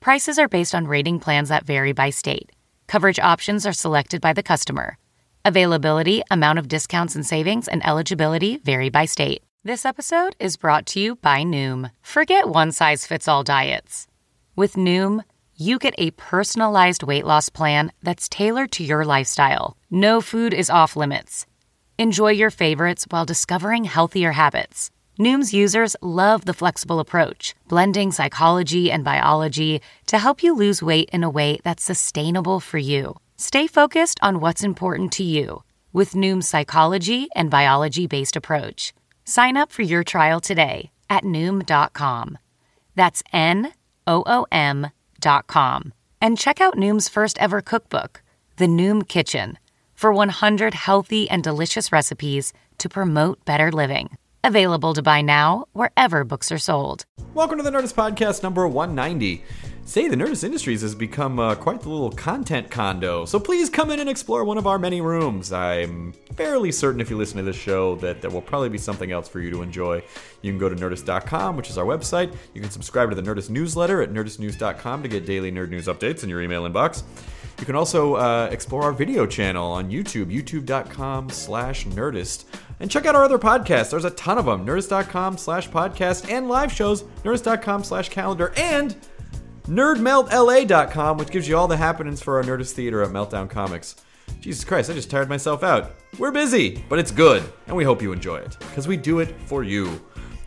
Prices are based on rating plans that vary by state. Coverage options are selected by the customer. Availability, amount of discounts and savings, and eligibility vary by state. This episode is brought to you by Noom. Forget one-size-fits-all diets. With Noom, you get a personalized weight loss plan that's tailored to your lifestyle. No food is off limits. Enjoy your favorites while discovering healthier habits. Noom's users love the flexible approach, blending psychology and biology to help you lose weight in a way that's sustainable for you. Stay focused on what's important to you with Noom's psychology and biology-based approach. Sign up for your trial today at Noom.com. That's Noom.com. And check out Noom's first ever cookbook, The Noom Kitchen, for 100 healthy and delicious recipes to promote better living. Available to buy now wherever books are sold. Welcome to the Nerdist Podcast number 190. Say, the Nerdist Industries has become quite the little content condo, so please come in and explore one of our many rooms. I'm fairly certain if you listen to this show that there will probably be something else for you to enjoy. You can go to Nerdist.com, which is our website. You can subscribe to the Nerdist Newsletter at NerdistNews.com to get daily nerd news updates in your email inbox. You can also explore our video channel on YouTube, youtube.com/Nerdist. And check out our other podcasts. There's a ton of them. Nerdist.com/podcast and live shows. Nerdist.com/calendar and nerdmeltla.com, which gives you all the happenings for our Nerdist Theater at Meltdown Comics. Jesus Christ, I just tired myself out. We're busy, but it's good. And we hope you enjoy it, because we do it for you.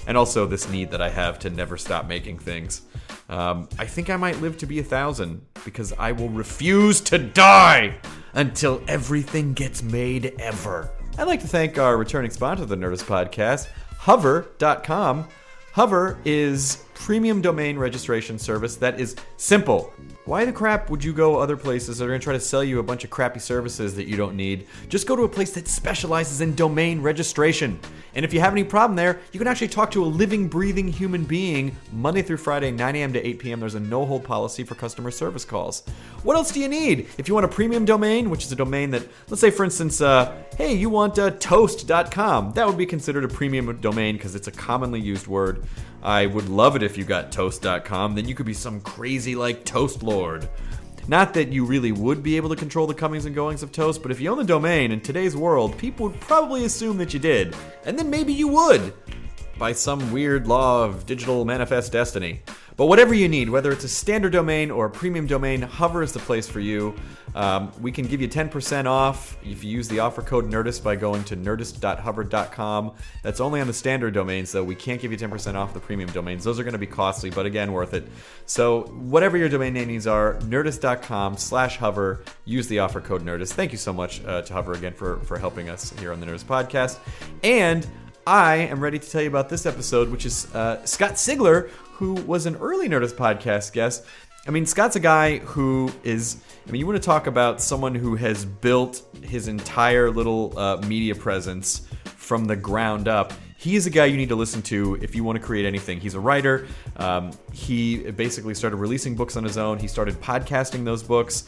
And also this need that I have to never stop making things. I think I might live to be 1,000, because I will refuse to die until everything gets made ever. I'd like to thank our returning sponsor of the Nerdist Podcast, Hover.com. Hover is premium domain registration service that is simple. Why the crap would you go other places that are going to try to sell you a bunch of crappy services that you don't need? Just go to a place that specializes in domain registration. And if you have any problem there, you can actually talk to a living, breathing human being Monday through Friday, 9 a.m. to 8 p.m. There's a no-hold policy for customer service calls. What else do you need? If you want a premium domain, which is a domain that, let's say for instance, hey, you want toast.com. That would be considered a premium domain because it's a commonly used word. I would love it if you got toast.com. Then you could be some crazy, like, toast lord. Not that you really would be able to control the comings and goings of Toast, but if you own the domain in today's world, people would probably assume that you did. And then maybe you would, by some weird law of digital manifest destiny. But whatever you need, whether it's a standard domain or a premium domain, Hover is the place for you. We can give you 10% off if you use the offer code Nerdist by going to nerdist.hover.com. That's only on the standard domains, though. We can't give you 10% off the premium domains. Those are going to be costly, but again, worth it. So whatever your domain name needs are, nerdist.com/hover. Use the offer code Nerdist. Thank you so much to Hover again for helping us here on the Nerdist Podcast. And I am ready to tell you about this episode, which is Scott Sigler, who was an early Nerdist Podcast guest. I mean, Scott's a guy who is, you want to talk about someone who has built his entire little media presence from the ground up. He is a guy you need to listen to if you want to create anything. He's a writer. He basically started releasing books on his own. He started podcasting those books.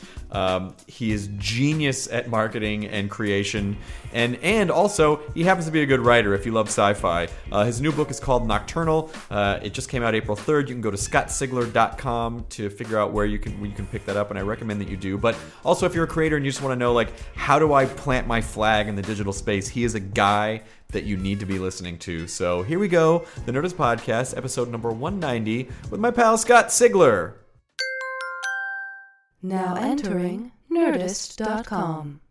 He is genius at marketing and creation. And also, he happens to be a good writer if you love sci-fi. His new book is called Nocturnal. It just came out April 3rd. You can go to scottsigler.com to figure out where you can pick that up, and I recommend that you do. But also, if you're a creator and you just want to know, like, how do I plant my flag in the digital space? He is a guy that you need to be listening to. So here we go, the Nerdist Podcast, episode number 190, with my pal Scott Sigler. Now entering Nerdist.com.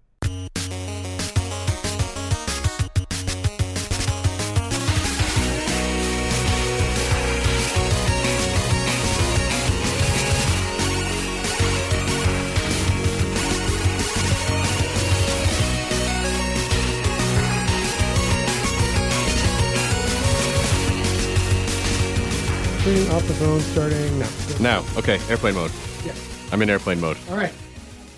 Off the phone starting now. Okay, airplane mode. Yeah. I'm in airplane mode. All right.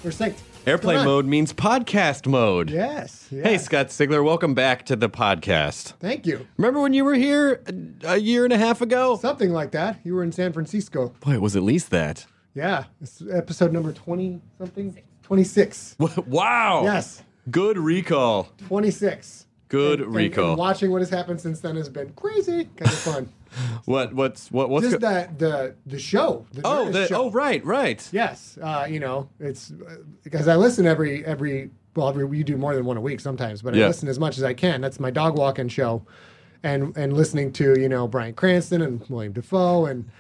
We're synced. Airplane mode means podcast mode. Yes, yes. Hey, Scott Sigler, welcome back to the podcast. Thank you. Remember when you were here a year and a half ago? Something like that. You were in San Francisco. Boy, it was at least that. Yeah. It's episode number 20-something? 26. Wow. Yes. Good recall. 26. Good recall. And watching what has happened since then has been crazy, kind of fun. What's just the show? The show. Right. Yes, it's because I listen every we do more than one a week sometimes, but I listen as much as I can. That's my dog walking show, and listening to Bryan Cranston and William Dafoe and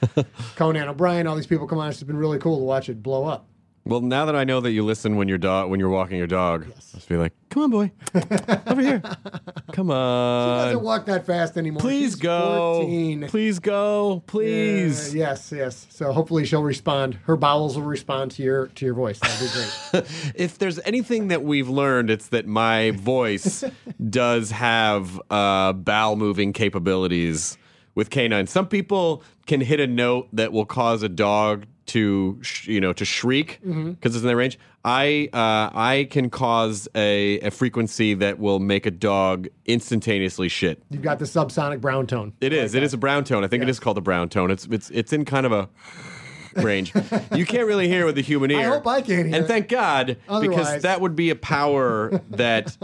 Conan O'Brien, all these people come on. It's been really cool to watch it blow up. Well, now that I know that you listen when you're walking your dog, yes. I'll just be like, "Come on, boy, over here, come on." She doesn't walk that fast anymore. Please She's go, 14. Please go, please. Yes. So hopefully she'll respond. Her bowels will respond to your voice. That'd be great. If there's anything that we've learned, it's that my voice does have bowel moving capabilities with canines. Some people can hit a note that will cause a dog to shriek because it's in their range. I can cause a frequency that will make a dog instantaneously shit. You've got the subsonic brown tone. It is a brown tone. I think it is called the brown tone. It's in kind of a range. You can't really hear with the human ear. I hope I can hear. And thank God, because that would be a power that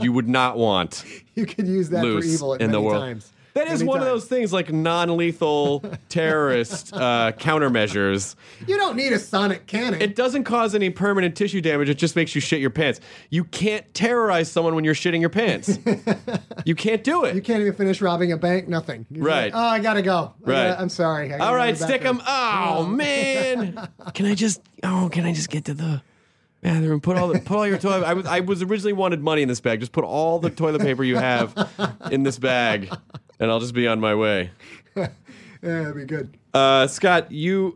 you would not want. You could use that for evil at many times. That is one of those things like non-lethal terrorist countermeasures. You don't need a sonic cannon. It doesn't cause any permanent tissue damage. It just makes you shit your pants. You can't terrorize someone when you're shitting your pants. You can't do it. You can't even finish robbing a bank. Nothing. You're right. Like, I got to go. Right. I'm sorry. All right, stick them. Oh, man. Can I just get to the bathroom? Put all your toilet. I was originally wanted money in this bag. Just put all the toilet paper you have in this bag. And I'll just be on my way. Yeah, that'd be good. Scott, you're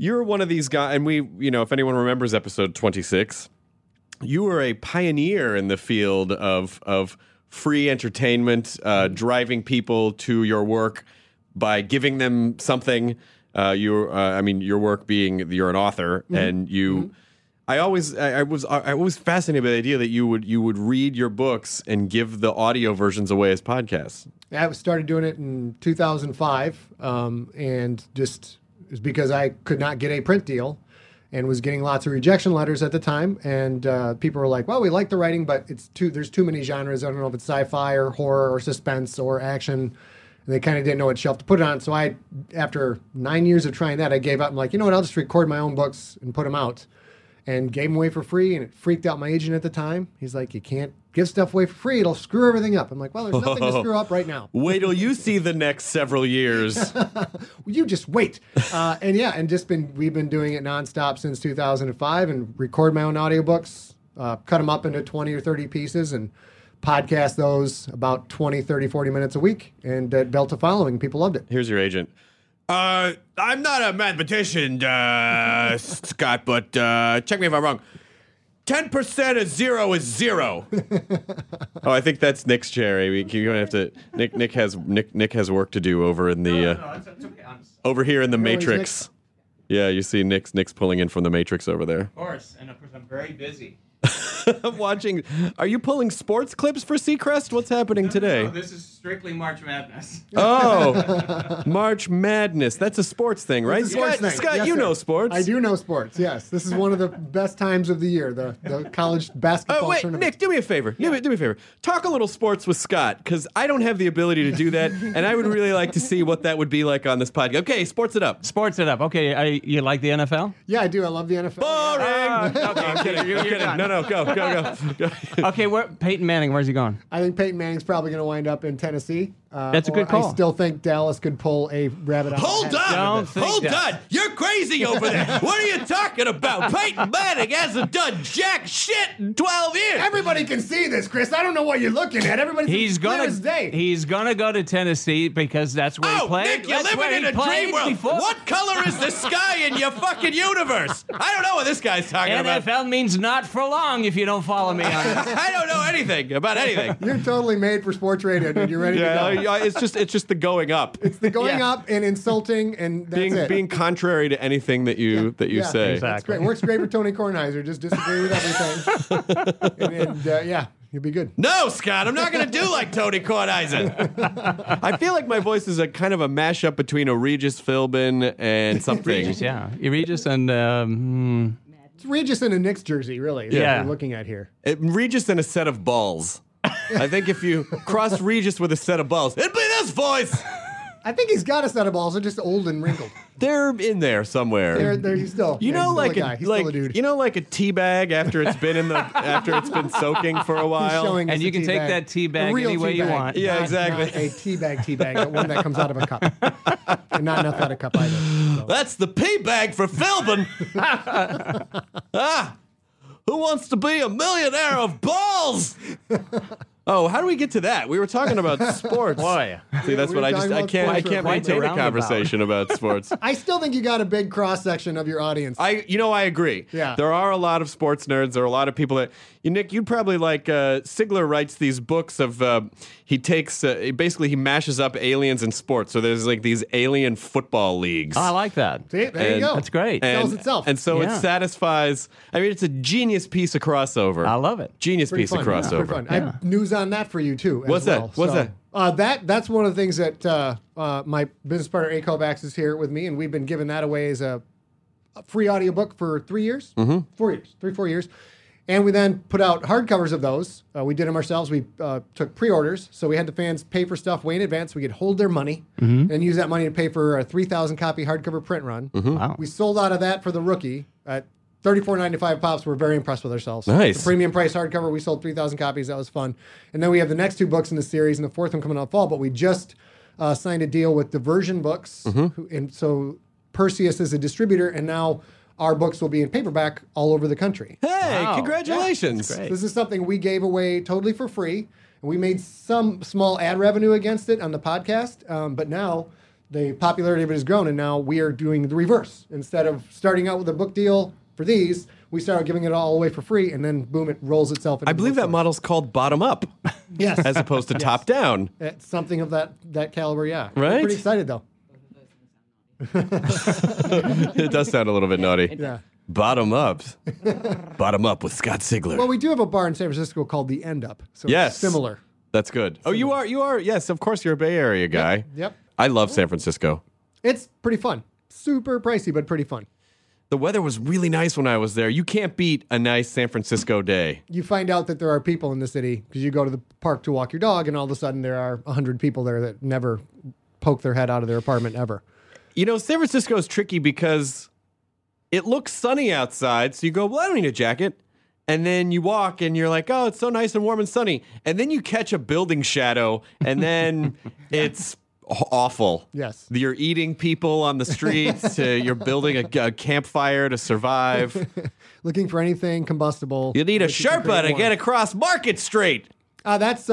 one of these guys, and if anyone remembers episode 26, you were a pioneer in the field of free entertainment, driving people to your work by giving them something. Your work being you're an author, and you. Mm-hmm. I was fascinated by the idea that you would read your books and give the audio versions away as podcasts. I started doing it in 2005, and just it was because I could not get a print deal, and was getting lots of rejection letters at the time. And people were like, "Well, we like the writing, but there's too many genres. I don't know if it's sci-fi or horror or suspense or action." And they kind of didn't know what shelf to put it on. So I, after 9 years of trying that, I gave up. I'm like, you know what? I'll just record my own books and put them out. And gave them away for free, and it freaked out my agent at the time. He's like, you can't give stuff away for free. It'll screw everything up. I'm like, well, there's nothing to screw up right now. Wait till you see the next several years. You just wait. We've been doing it nonstop since 2005 and record my own audiobooks, cut them up into 20 or 30 pieces, and podcast those about 20, 30, 40 minutes a week, and built a following. People loved it. Here's your agent. I'm not a mathematician, Scott, but check me if I'm wrong. 10% of zero is zero. Oh, I think that's Nick's cherry. You're gonna have to. Nick has work to do over in the it's okay. Over here in the Matrix. Yeah, you see Nick's pulling in from the Matrix over there. Of course, and of course I'm very busy. Watching. Are you pulling sports clips for Seacrest? What's happening today? No, this is strictly March Madness. Oh, March Madness. That's a sports thing, right? Scott, yes, you know sports. I do know sports. Yes, this is one of the best times of the year. The college basketball tournament. Nick, do me a favor. Do me a favor. Talk a little sports with Scott, because I don't have the ability to do that, and I would really like to see what that would be like on this podcast. Okay, sports it up. Sports it up. Okay, you like the NFL? Yeah, I do. I love the NFL. Boring. Okay, I'm kidding. You're kidding. No, go. Okay, Peyton Manning, where's he going? I think Peyton Manning's probably going to wind up in Tennessee. That's a good call. I still think Dallas could pull a rabbit out. Hold on. You're crazy over there. What are you talking about? Peyton Manning hasn't done jack shit in 12 years. Everybody can see this, Chris. I don't know what you're looking at. Everybody's clear as day. He's going to go to Tennessee because that's where he played. Nick, you're living in a dream world. What color is the sky in your fucking universe? I don't know what this guy's talking about. NFL means not for long if you don't follow me on it. I don't know anything about anything. You're totally made for sports radio, dude. You're ready to go. It's just the going up. It's the going up and insulting and that's being contrary to anything that you say. Exactly. Great. Works great for Tony Kornheiser. Just disagree with everything. and you'll be good. No, Scott, I'm not going to do like Tony Kornheiser. I feel like my voice is a kind of a mashup between a Regis Philbin and something. Regis and... It's Regis in a Knicks jersey, really. That's what we're looking at here. Regis in a set of balls. I think if you cross Regis with a set of balls, it'd be this voice. I think he's got a set of balls. They're just old and wrinkled. They're in there somewhere. He's still a dude. You know, like a tea bag after it's been after it's been soaking for a while, and you can take that tea bag any way you want. Yeah, exactly. Not a tea bag, the one that comes out of a cup, and not enough out of a cup either. So. That's the pea bag for Philbin. Who wants to be a millionaire of balls? Oh, how do we get to that? We were talking about sports. Why? See, that's what I can't maintain a conversation about sports. I still think you got a big cross section of your audience. I agree. Yeah. There are a lot of sports nerds. There are a lot of people that, Nick, you'd probably like. Sigler writes these books of he mashes up aliens and sports. So there's like these alien football leagues. Oh, I like that. See, there you go. That's great. It sells itself. And so it satisfies. I mean, it's a genius piece of crossover. I love it. Genius piece of crossover. Yeah. Yeah. News on that for you too. What's that? That's one of the things that my business partner A. Kovacs is here with me, and we've been giving that away as a free audiobook for 3 years, mm-hmm. 4 years, 3-4 years, and we then put out hardcovers of those. We did them ourselves. We took pre-orders, so we had the fans pay for stuff way in advance. We could hold their money mm-hmm. and use that money to pay for a 3,000 copy hardcover print run. Mm-hmm. Wow. We sold out of that for the rookie at $34.95 pops. We're very impressed with ourselves. Nice. The premium price hardcover, we sold 3,000 copies. That was fun. And then we have the next two books in the series, and the fourth one coming out fall. But we just signed a deal with Diversion Books, mm-hmm. And so Perseus is a distributor, and now our books will be in paperback all over the country. Hey, congratulations! Yeah, this is something we gave away totally for free, and we made some small ad revenue against it on the podcast. But now the popularity of it has grown, and now we are doing the reverse. Instead of starting out with a book deal for these, we started giving it all away for free, and then boom, it rolls itself. I believe that model's called bottom up, yes, as opposed to top down. It's something of that caliber, yeah. Right. I'm pretty excited though. It does sound a little bit naughty. Yeah. Bottom up. Bottom up with Scott Sigler. Well, we do have a bar in San Francisco called the End Up, so it's similar. That's good. Oh, you are. Yes, of course, you're a Bay Area guy. Yep. I love San Francisco. It's pretty fun. Super pricey, but pretty fun. The weather was really nice when I was there. You can't beat a nice San Francisco day. You find out that there are people in the city because you go to the park to walk your dog, and all of a sudden there are 100 people there that never poke their head out of their apartment ever. San Francisco is tricky because it looks sunny outside, so you go, well, I don't need a jacket. And then you walk, and you're like, oh, it's so nice and warm and sunny. And then you catch a building shadow, and then it's awful. Yes. You're eating people on the streets. You're building a campfire to survive. Looking for anything combustible. You need a Sherpa to get across Market Street. That's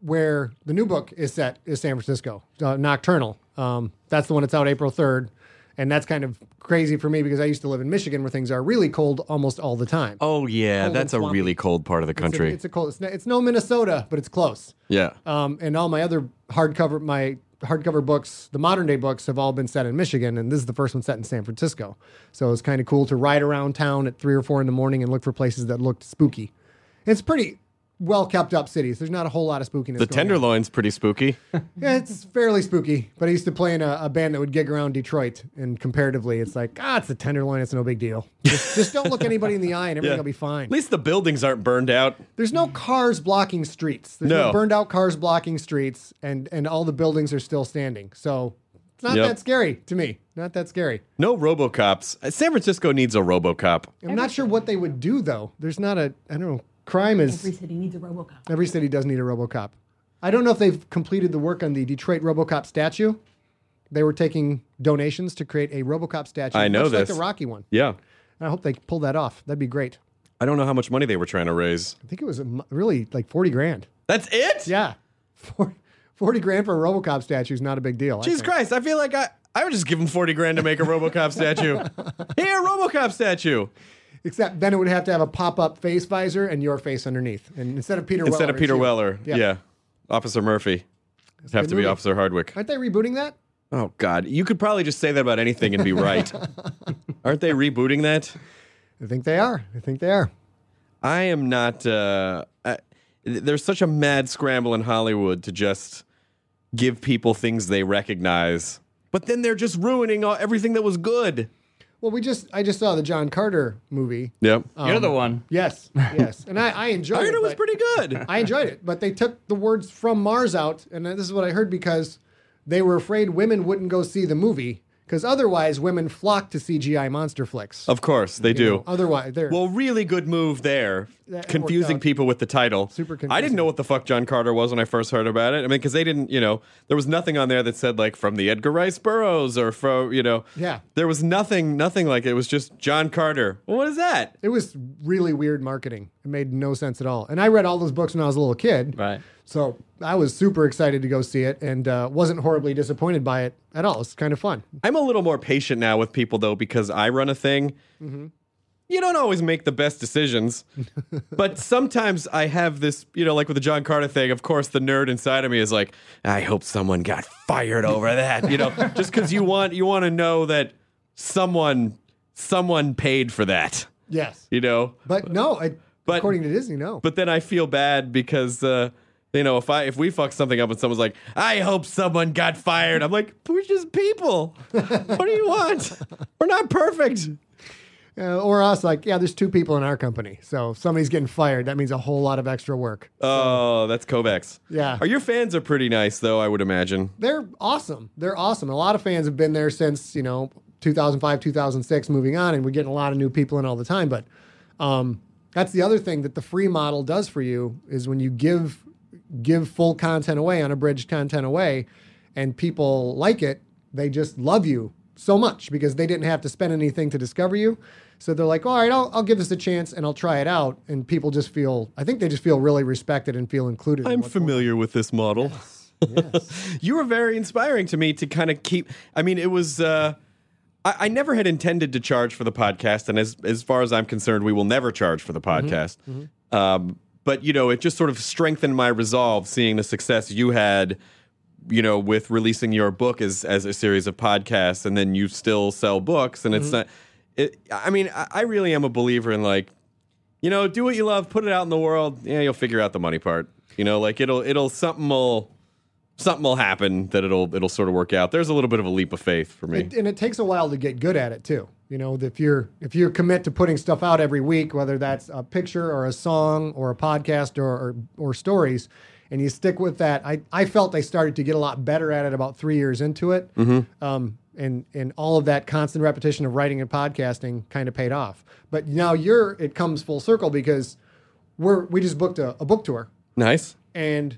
where the new book is set, is San Francisco, Nocturnal. That's the one that's out April 3rd. And that's kind of crazy for me because I used to live in Michigan where things are really cold almost all the time. Oh, yeah. That's a really cold part of the country. It's no Minnesota, but it's close. Yeah. And all my other hardcover books, the modern day books, have all been set in Michigan. And this is the first one set in San Francisco. So it's kind of cool to ride around town at 3 or 4 in the morning and look for places that looked spooky. It's pretty well kept up cities. There's not a whole lot of spookiness. The Tenderloin's pretty spooky. Yeah, it's fairly spooky. But I used to play in a band that would gig around Detroit, and comparatively, it's like, it's the Tenderloin. It's no big deal. Just don't look anybody in the eye, and everything will be fine. At least the buildings aren't burned out. There's no cars blocking streets. There's no burned out cars blocking streets, and all the buildings are still standing. So it's not that scary to me. Not that scary. No RoboCops. San Francisco needs a RoboCop. I'm not sure what they would do though. There's not a. I don't know. Crime is... Every city needs a RoboCop. Every city does need a RoboCop. I don't know if they've completed the work on the Detroit RoboCop statue. They were taking donations to create a RoboCop statue. I know this. Much like the Rocky one. Yeah. And I hope they pull that off. That'd be great. I don't know how much money they were trying to raise. I think it was really like $40,000. That's it? Yeah. 40 grand for a RoboCop statue is not a big deal. Jesus Christ, I feel like I would just give them $40,000 to make a RoboCop statue. Here, RoboCop statue. Except then it would have to have a pop-up face visor and your face underneath. And instead of Peter Weller. Officer Murphy. It'd have to be Officer Hardwick. Aren't they rebooting that? Oh, God. You could probably just say that about anything and be right. Aren't they rebooting that? I think they are. I am not... there's such a mad scramble in Hollywood to just give people things they recognize. But then they're just ruining everything that was good. Well, I just saw the John Carter movie. Yep. You're the one. Yes. And I enjoyed it. Carter was pretty good. I enjoyed it. But they took the words "from Mars" out. And this is what I heard, because they were afraid women wouldn't go see the movie. Because otherwise, women flock to CGI monster flicks. Of course, they do. Otherwise, they're... Well, really good move there. Confusing people with the title. Super confusing. I didn't know what the fuck John Carter was when I first heard about it. I mean, because they didn't, there was nothing on there that said, like, from the Edgar Rice Burroughs or from, Yeah. There was nothing like it. It was just John Carter. Well, what is that? It was really weird marketing. It made no sense at all. And I read all those books when I was a little kid. Right. So I was super excited to go see it, and wasn't horribly disappointed by it at all. It's kind of fun. I'm a little more patient now with people, though, because I run a thing. Mm-hmm. You don't always make the best decisions, but sometimes I have this, like with the John Carter thing, of course, the nerd inside of me is like, I hope someone got fired over that, just because you want to know that someone paid for that. Yes. But no, according to Disney, no. But then I feel bad because... if we fuck something up and someone's like, I hope someone got fired. I'm like, we're just people. What do you want? We're not perfect. Or us, like, yeah, there's two people in our company. So if somebody's getting fired, that means a whole lot of extra work. Oh, that's Kovacs. Yeah. Your fans are pretty nice, though, I would imagine. They're awesome. A lot of fans have been there since, 2005, 2006, moving on. And we're getting a lot of new people in all the time. But that's the other thing that the free model does for you is when you give full content away, unabridged content away, and people like it, they just love you so much because they didn't have to spend anything to discover you. So they're like, all right, I'll give this a chance and I'll try it out. And people I think they just feel really respected and feel included. I'm familiar with this model. Yes. You were very inspiring to me to kind of keep, it was, I never had intended to charge for the podcast. And as far as I'm concerned, we will never charge for the podcast. Mm-hmm. But, it just sort of strengthened my resolve seeing the success you had, with releasing your book as a series of podcasts, and then you still sell books. And mm-hmm. It's not... I really am a believer in, like, do what you love, put it out in the world. Yeah, you'll figure out the money part. Something will happen that it'll sort of work out. There's a little bit of a leap of faith for me. And it takes a while to get good at it, too. If you commit to putting stuff out every week, whether that's a picture or a song or a podcast or stories, and you stick with that, I felt I started to get a lot better at it about 3 years into it. Mm-hmm. And all of that constant repetition of writing and podcasting kind of paid off. But now it comes full circle because we just booked a book tour. Nice. And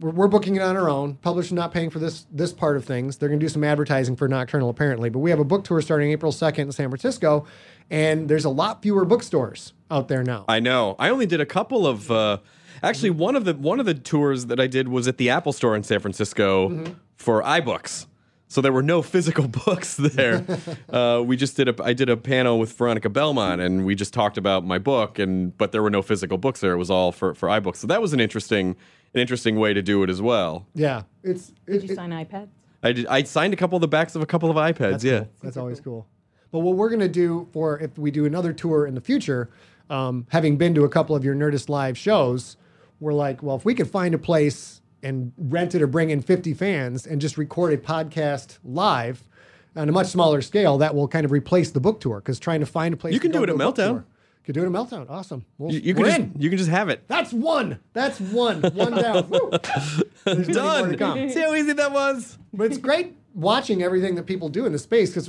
we're booking it on our own. Publishers not paying for this part of things. They're going to do some advertising for Nocturnal, apparently. But we have a book tour starting April 2nd in San Francisco, and there's a lot fewer bookstores out there now. I know. I only did a couple of... actually, one of the tours that I did was at the Apple Store in San Francisco mm-hmm. for iBooks. So there were no physical books there. I did a panel with Veronica Belmont, and we just talked about my book, but there were no physical books there. It was all for iBooks. So that was an interesting way to do it as well. Yeah, Did you sign iPads? I did. I signed a couple of the backs of a couple of iPads. That's yeah, cool. That's always cool. But what we're gonna do if we do another tour in the future, having been to a couple of your Nerdist Live shows, we're like, well, if we could find a place and rent it or bring in 50 fans and just record a podcast live on a much smaller scale, that will kind of replace the book tour, because trying to find a place... You can do it at Meltdown. Could do it at Meltdown. Awesome. Well, you can just have it. That's one. One down. Done. See how easy that was? But it's great watching everything that people do in the space, because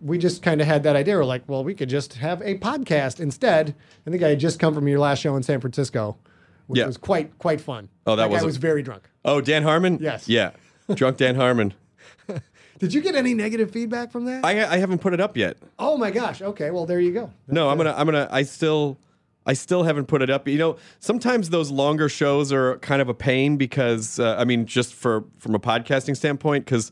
we just kind of had that idea. We're like, well, we could just have a podcast instead. I think I had just come from your last show in San Francisco, which was quite fun. Oh, that was... I was very drunk. Oh, Dan Harmon? Yes. Yeah. Drunk Dan Harmon. Did you get any negative feedback from that? I haven't put it up yet. Oh my gosh. Okay. Well, there you go. I still haven't put it up. Sometimes those longer shows are kind of a pain because just from a podcasting standpoint, because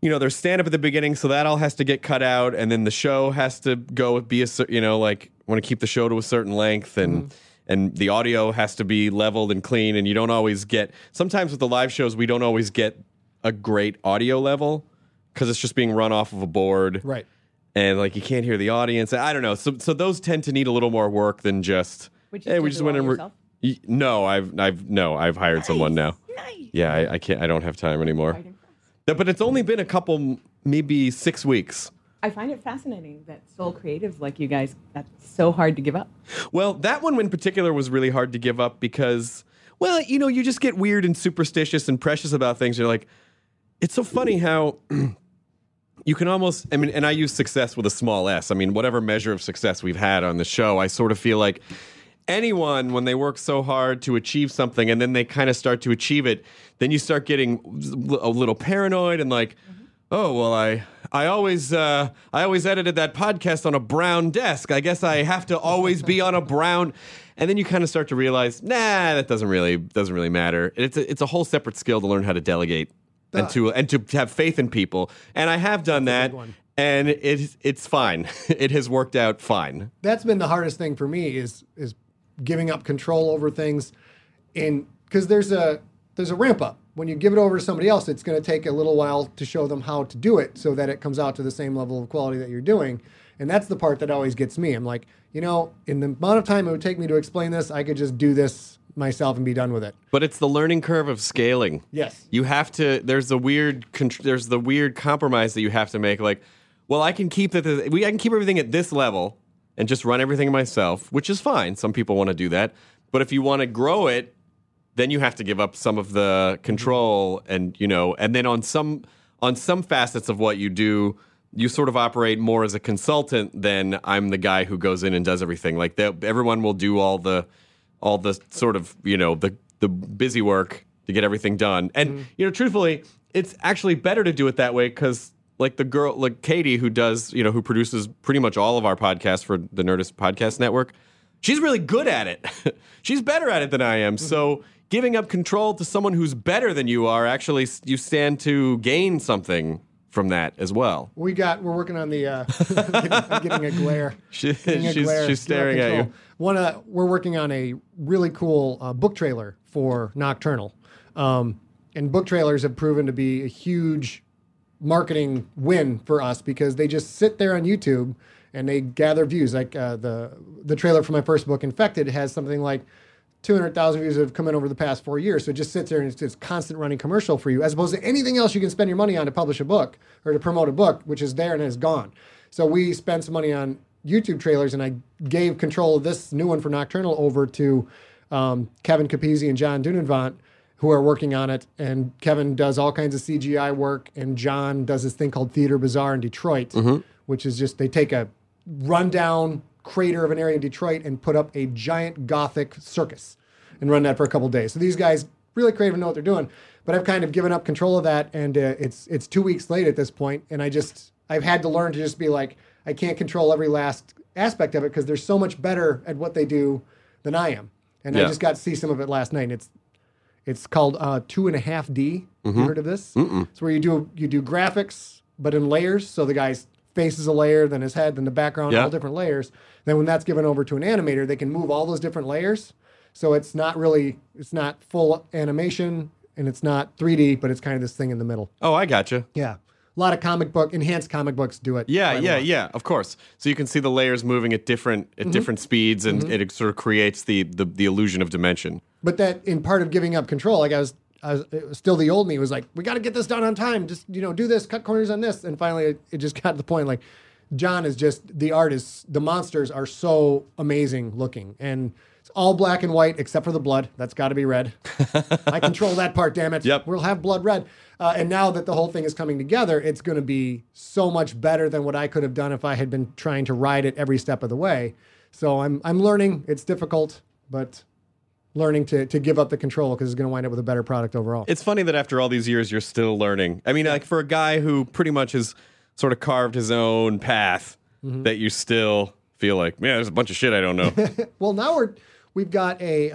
there's stand up at the beginning, so that all has to get cut out, and then the show has to be I want to keep the show to a certain length, and. Mm. and the audio has to be leveled and clean, and you don't always get, sometimes with the live shows, we don't always get a great audio level because it's just being run off of a board. Right. And like, you can't hear the audience. I don't know. So those tend to need a little more work than just, hey, we just went and I've hired someone now. Nice. Yeah. I can't, I don't have time anymore, but it's only been a couple, maybe 6 weeks. I find it fascinating that sole creatives like you guys, that's so hard to give up. Well, that one in particular was really hard to give up because, well, you know, you just get weird and superstitious and precious about things. You're like, it's so funny how you can almost, I mean, and I use success with a small s. I mean, whatever measure of success we've had on the show, I sort of feel like anyone, when they work so hard to achieve something and then they kind of start to achieve it, then you start getting a little paranoid and like, oh, well, I always edited that podcast on a brown desk. I guess I have to always be on a brown. And then you kind of start to realize, nah, that doesn't really matter. It's a whole separate skill to learn how to delegate and to have faith in people. And I have done that, and it's fine. It has worked out fine. That's been the hardest thing for me is giving up control over things, and because there's a ramp up. When you give it over to somebody else, it's going to take a little while to show them how to do it so that it comes out to the same level of quality that you're doing. And that's the part that always gets me. I'm like, you know, in the amount of time it would take me to explain this, I could just do this myself and be done with it. But it's the learning curve of scaling. Yes. You have to, there's the weird compromise that you have to make. Like, well, I can keep everything at this level and just run everything myself, which is fine. Some people want to do that. But if you want to grow it, then you have to give up some of the control, and you know, and then on some facets of what you do, you sort of operate more as a consultant than I'm the guy who goes in and does everything. Like everyone will do all the sort of, you know, the busy work to get everything done. And you know, truthfully, it's actually better to do it that way because like the girl, like Katie, who produces pretty much all of our podcasts for the Nerdist Podcast Network, she's really good at it. She's better at it than I am. So giving up control to someone who's better than you are, actually, you stand to gain something from that as well. We're working on the. I'm getting a glare. She's staring at you. We're working on a really cool book trailer for Nocturnal, and book trailers have proven to be a huge marketing win for us because they just sit there on YouTube and they gather views. Like the trailer for my first book, Infected, has something like 200,000 views have come in over the past 4 years. So it just sits there and it's this constant running commercial for you, as opposed to anything else you can spend your money on to publish a book or to promote a book, which is there and is gone. So we spent some money on YouTube trailers, and I gave control of this new one for Nocturnal over to Kevin Capizzi and John Dunenvant, who are working on it. And Kevin does all kinds of CGI work, and John does this thing called Theater Bazaar in Detroit, which is just, they take a rundown crater of an area in Detroit and put up a giant Gothic circus and run that for a couple of days. So these guys really creative and know what they're doing, but I've kind of given up control of that, and it's 2 weeks late at this point, and I've had to learn to just be like, I can't control every last aspect of it because they're so much better at what they do than I am. And yeah. I just got to see some of it last night, and it's called 2.5D. You heard of this? Mm-mm. It's where you do graphics but in layers, so the guy's face is a layer, then his head, then the background, all different layers. Then when that's given over to an animator, they can move all those different layers. So it's not full animation, and it's not 3D, but it's kind of this thing in the middle. Oh, I gotcha. Yeah. A lot of enhanced comic books do it. Yeah, of course. So you can see the layers moving at different speeds, and it sort of creates the illusion of dimension. But that, in part of giving up control, like it was still the old me was like, we got to get this done on time. Just, you know, do this, cut corners on this. And finally it just got to the point, like, John is just, the artists, the monsters are so amazing looking, and it's all black and white except for the blood. That's got to be red. I control that part, damn it. Yep. We'll have blood red. And now that the whole thing is coming together, it's going to be so much better than what I could have done if I had been trying to ride it every step of the way. So I'm learning. It's difficult, but learning to give up the control because it's going to wind up with a better product overall. It's funny that after all these years, you're still learning. I mean, like, for a guy who pretty much has sort of carved his own path, that you still feel like, man, there's a bunch of shit I don't know. Well, now we've got a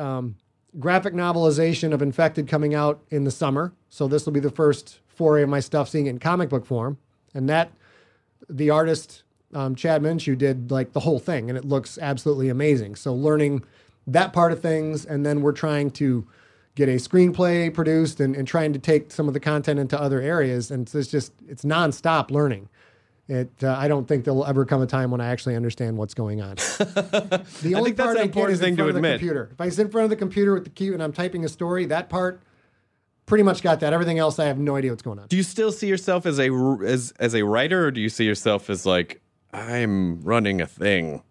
graphic novelization of Infected coming out in the summer. So this will be the first foray of my stuff seeing it in comic book form. And that, the artist, Chad Minshew, did like the whole thing, and it looks absolutely amazing. So learning that part of things. And then we're trying to get a screenplay produced and trying to take some of the content into other areas. And so it's just, it's nonstop learning. I don't think there'll ever come a time when I actually understand what's going on. The only part I get is in front of the computer. If I sit in front of the computer with the key and I'm typing a story, that part pretty much got that. Everything else, I have no idea what's going on. Do you still see yourself as a writer, or do you see yourself as like, I'm running a thing?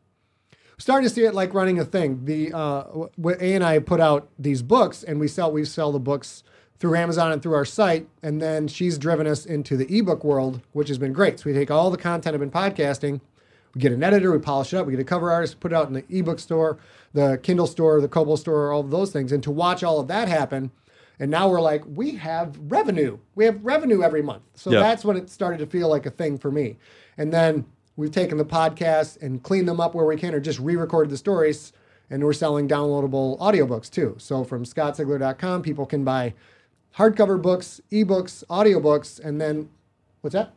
Starting to see it like running a thing. The A and I put out these books, and we sell the books through Amazon and through our site, and then she's driven us into the ebook world, which has been great. So we take all the content I've been podcasting, we get an editor, we polish it up, we get a cover artist, put it out in the ebook store, the Kindle store, the Kobo store, all of those things. And to watch all of that happen, and now we're like, we have revenue. We have revenue every month. So that's when it started to feel like a thing for me. And then we've taken the podcasts and cleaned them up where we can, or just re-recorded the stories, and we're selling downloadable audiobooks too. So from scottsigler.com, people can buy hardcover books, ebooks, audiobooks, and then what's that?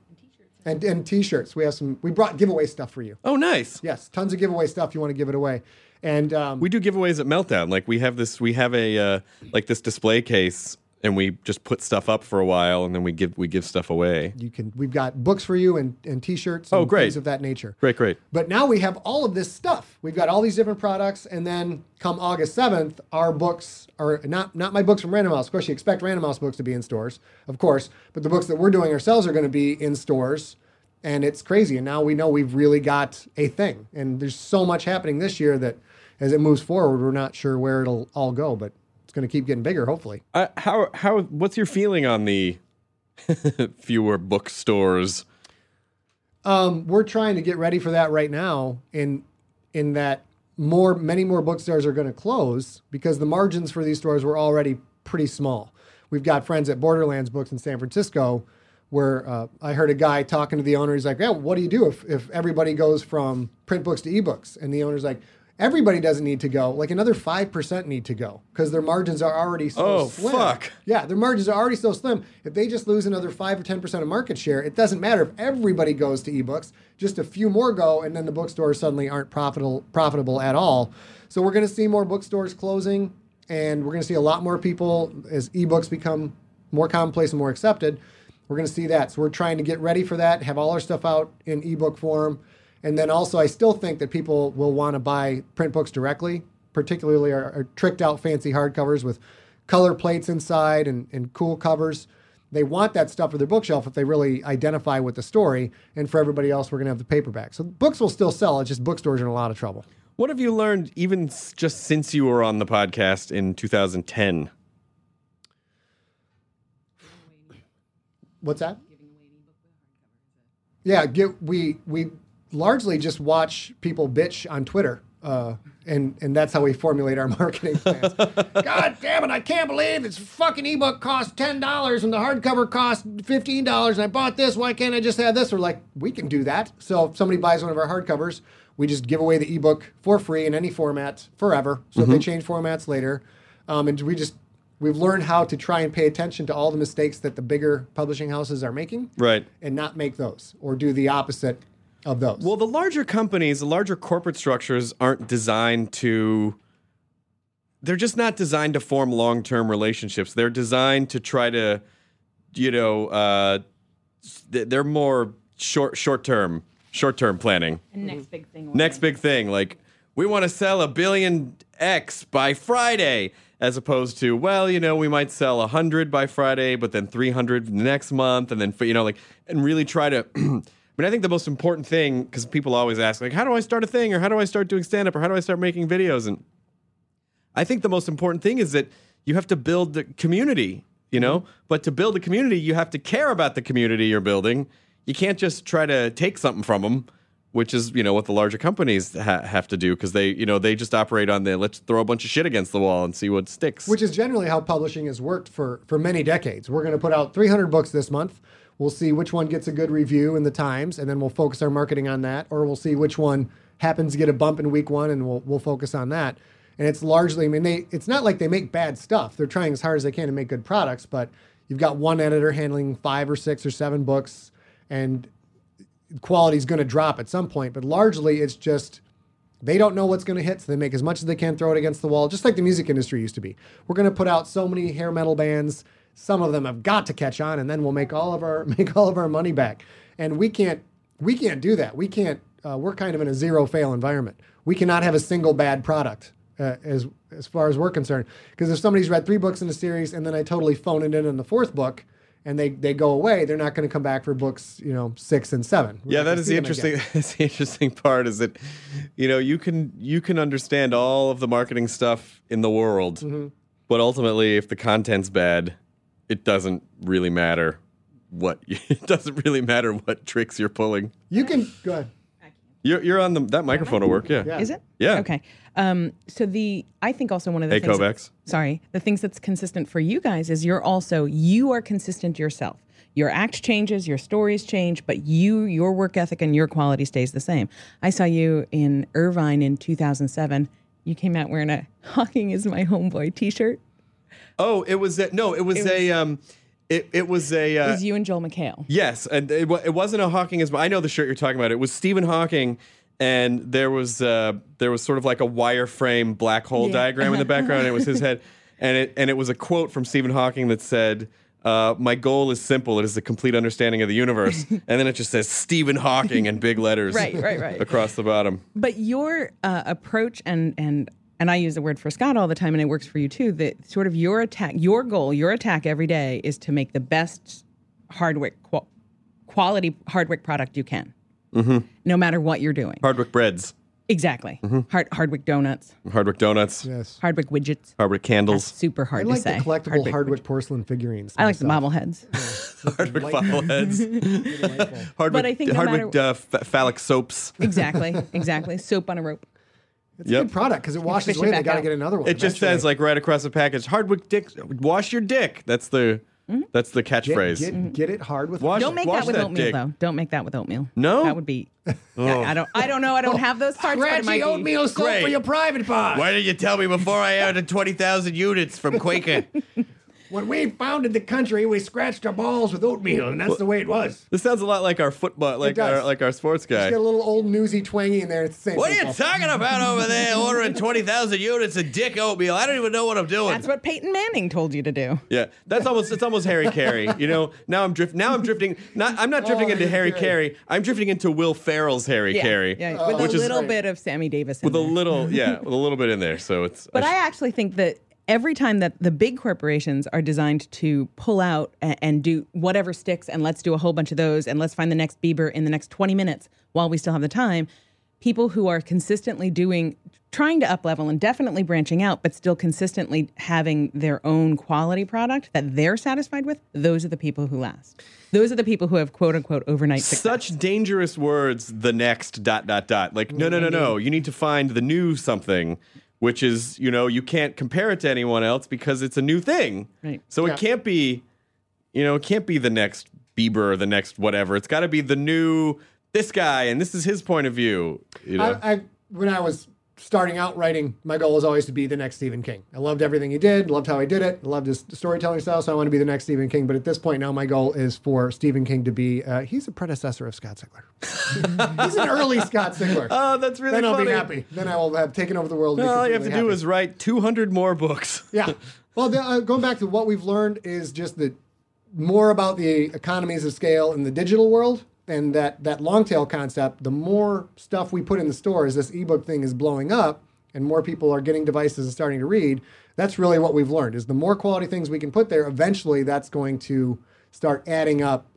And t-shirts. We have some. We brought giveaway stuff for you. Oh, nice! Yes, tons of giveaway stuff. You want to give it away, and we do giveaways at Meltdown. Like we have this. We have a like this display case, and we just put stuff up for a while, and then we give stuff away. You can. We've got books for you and t-shirts. And things of that nature. Great. But now we have all of this stuff. We've got all these different products, and then come August 7th, our books are not my books from Random House. Of course, you expect Random House books to be in stores, of course, but the books that we're doing ourselves are going to be in stores, and it's crazy. And now we know we've really got a thing, and there's so much happening this year that as it moves forward, we're not sure where it'll all go, but going to keep getting bigger, hopefully. What's your feeling on the fewer bookstores? We're trying to get ready for that right now in that many more bookstores are going to close because the margins for these stores were already pretty small. We've got friends at Borderlands Books in San Francisco where I heard a guy talking to the owner. He's like, yeah, what do you do if everybody goes from print books to ebooks? And the owner's like, everybody doesn't need to go. Like another 5% need to go because their margins are already so slim. Oh, fuck. Yeah, their margins are already so slim. If they just lose another 5 or 10% of market share, it doesn't matter if everybody goes to ebooks. Just a few more go, and then the bookstores suddenly aren't profitable at all. So we're going to see more bookstores closing, and we're going to see a lot more people as ebooks become more commonplace and more accepted. We're going to see that. So we're trying to get ready for that, have all our stuff out in ebook form. And then also, I still think that people will want to buy print books directly, particularly our tricked out fancy hardcovers with color plates inside and cool covers. They want that stuff for their bookshelf if they really identify with the story. And for everybody else, we're going to have the paperback. So books will still sell. It's just bookstores are in a lot of trouble. What have you learned even just since you were on the podcast in 2010? What's that? Yeah, we largely just watch people bitch on Twitter, and that's how we formulate our marketing plans. God damn it, I can't believe this fucking ebook costs $10 and the hardcover costs $15 and I bought this, why can't I just have this? We're like, we can do that. So if somebody buys one of our hardcovers, we just give away the ebook for free in any format forever. So if they change formats later, and we've learned how to try and pay attention to all the mistakes that the bigger publishing houses are making, right? And not make those or do the opposite of those. Well, the larger companies, the larger corporate structures aren't designed to... They're just not designed to form long-term relationships. They're designed to try to, they're more short-term planning. And next big thing. Next big thing. Like, we want to sell 1 billion X by Friday, as opposed to, well, we might sell 100 by Friday, but then 300 next month, and then, and really try to... I think the most important thing, because people always ask, like, how do I start a thing? Or how do I start doing stand-up? Or how do I start making videos? And I think the most important thing is that you have to build the community, But to build a community, you have to care about the community you're building. You can't just try to take something from them, which is, what the larger companies have to do, because they, they just operate on the let's throw a bunch of shit against the wall and see what sticks. Which is generally how publishing has worked for many decades. We're going to put out 300 books this month. We'll see which one gets a good review in the Times, and then we'll focus our marketing on that. Or we'll see which one happens to get a bump in week one, and we'll focus on that. And it's largely, it's not like they make bad stuff. They're trying as hard as they can to make good products, but you've got one editor handling 5 or 6 or 7 books, and quality's going to drop at some point. But largely, it's just They don't know what's going to hit, so they make as much as they can, throw it against the wall, just like the music industry used to be. We're going to put out so many hair metal bands. Some of them have got to catch on, and then we'll make all of our money back. And we can't do that. We can't. We're kind of in a zero-fail environment. We cannot have a single bad product as far as we're concerned. Because if somebody's read 3 books in a series and then I totally phone it in on the 4th book, and they go away, they're not going to come back for books, 6 and 7. We're yeah, that is the interesting. That's the interesting part is that, you can understand all of the marketing stuff in the world, mm-hmm. but ultimately, if the content's bad, it doesn't really matter what tricks you're pulling. You can go ahead. You're on that microphone will work. Yeah. Is it? Yeah. Okay. So I think also one of the things. Hey, Kovacs. Sorry. The things that's consistent for you guys is you are consistent yourself. Your act changes, your stories change, but your work ethic and your quality stays the same. I saw you in Irvine in 2007. You came out wearing a "Hawking is my homeboy" T-shirt. Oh, It was you and Joel McHale. Yes, and it wasn't a Hawking as well. I know the shirt you're talking about. It was Stephen Hawking, and there was sort of like a wireframe black hole diagram in the background. And it was his head, and it was a quote from Stephen Hawking that said, "My goal is simple. It is the complete understanding of the universe." And then it just says Stephen Hawking in big letters right. across the bottom. But your approach and I use the word for Scott all the time, and it works for you too, that sort of your attack every day is to make the best Hardwick quality Hardwick product you can, mm-hmm. no matter what you're doing. Hardwick breads. Exactly. Mm-hmm. Hardwick donuts. Hardwick donuts. Yes. Hardwick widgets. Hardwick candles. That's super hard to say. I like the collectible Hardwick porcelain figurines. I like the bobbleheads. Hardwick bobbleheads. Hardwick phallic soaps. Exactly. Soap on a rope. It's a good product because it washes away. They got to get another one. It just says like right across the package, Hardwick Dick, wash your dick. That's the catchphrase. Get it hard with wash. Don't make that with oatmeal though. Don't make that with oatmeal. No, that would be. I don't know. I don't have those parts. Scratchy oatmeal sold for your private part. Why didn't you tell me before I added 20,000 units from Quaker? When we founded the country, we scratched our balls with oatmeal, and that's the way it was. This sounds a lot like our football, like our sports guy. Just get a little old newsy twangy in there. It's the same what football. Are you talking about over there? Ordering 20,000 units of dick oatmeal? I don't even know what I'm doing. That's what Peyton Manning told you to do. Yeah, it's almost Harry Carey. Now I'm drifting. I'm not drifting into Harry Carey. I'm drifting into Will Ferrell's Harry Carey. Yeah, with a little bit of Sammy Davis. With a little bit in there. So it's. But I actually think that. Every time that the big corporations are designed to pull out and do whatever sticks and let's do a whole bunch of those and let's find the next Bieber in the next 20 minutes while we still have the time, people who are consistently trying to up-level and definitely branching out but still consistently having their own quality product that they're satisfied with, those are the people who last. Those are the people who have quote-unquote overnight success. Such dangerous words, the next ... Like, no. You need to find the new something. Which is, you can't compare it to anyone else because it's a new thing. Right. So it can't be, it can't be the next Bieber or the next whatever. It's got to be the new, this guy, and this is his point of view. When I was starting out writing, my goal was always to be the next Stephen King. I loved everything he did, loved how he did it, loved his storytelling style, so I want to be the next Stephen King. But at this point now, my goal is for Stephen King to be, he's a predecessor of Scott Sigler. He's an early Scott Sigler. Oh, that's really funny. Then I'll be happy. Then I will have taken over the world. All you have to do is write 200 more books. Yeah. Well, going back to what we've learned is just the more about the economies of scale in the digital world. And that long tail concept, the more stuff we put in the stores, this ebook thing is blowing up and more people are getting devices and starting to read. That's really what we've learned is the more quality things we can put there, eventually that's going to start adding up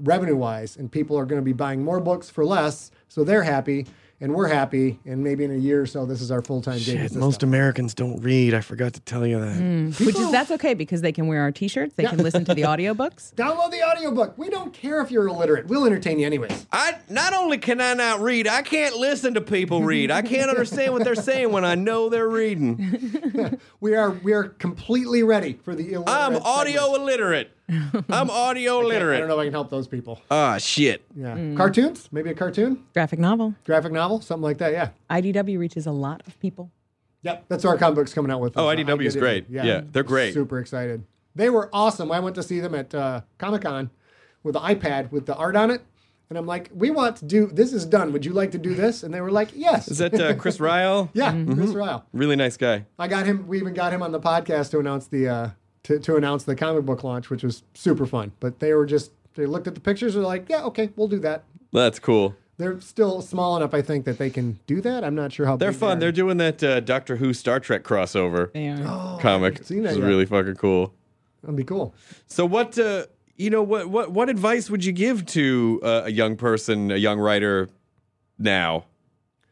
revenue-wise. And people are going to be buying more books for less, so they're happy. And we're happy, and maybe in a year or so, this is our full-time gig. Most Americans don't read. I forgot to tell you that. That's okay, because they can wear our T-shirts. They can listen to the audiobooks. Download the audiobook. We don't care if you're illiterate. We'll entertain you anyways. Not only can I not read, I can't listen to people read. I can't understand what they're saying when I know they're reading. We are completely ready for the illiterate. I'm audio illiterate. I'm audio literate. I don't know if I can help those people. Ah, shit. Yeah. Cartoons? Maybe a cartoon? Graphic novel? Something like that, yeah. IDW reaches a lot of people. Yep. That's what our comic book's coming out with. Oh, IDW is great. Yeah, they're great. Super excited. They were awesome. I went to see them at Comic-Con with the iPad with the art on it. And I'm like, we want to do, this is done. Would you like to do this? And they were like, yes. Is that Chris Ryle? Yeah, mm-hmm. Chris Ryle. Really nice guy. I got him, we even got him on the podcast to announce the to announce the comic book launch, which was super fun. But they were just, they looked at the pictures and were like, yeah, okay, we'll do that. That's cool. They're still small enough, I think, that they can do that. I'm not sure how they're big fun. They're doing that Doctor Who Star Trek crossover comic. This is really fucking cool. That'd be cool. So what, you know, what advice would you give to a young person, a young writer now?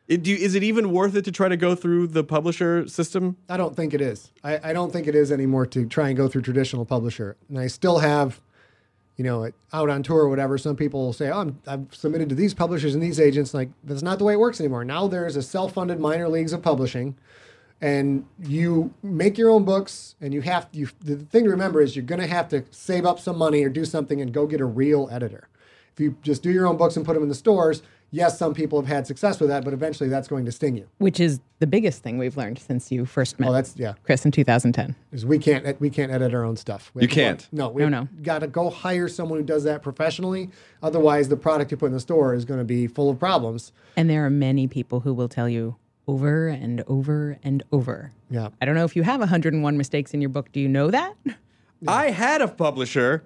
Is it even worth it to try to go through the publisher system? I don't think it is. I don't think it is anymore to try and go through traditional publisher. And I still have... you know, out on tour or whatever, some people will say, oh, I've submitted to these publishers and these agents. Like, that's not the way it works anymore. Now there's a self-funded minor leagues of publishing, and you make your own books, and you have to, the thing to remember is you're going to have to save up some money or do something and go get a real editor. If you just do your own books and put them in the stores, yes, some people have had success with that, but eventually that's going to sting you. Which is the biggest thing we've learned since you first met Chris in 2010. Is we can't edit our own stuff. You can't. No. Got to go hire someone who does that professionally. Otherwise, the product you put in the store is going to be full of problems. And there are many people who will tell you over and over and over. Yeah. I don't know if you have 101 mistakes in your book. Do you know that? Yeah. I had a publisher.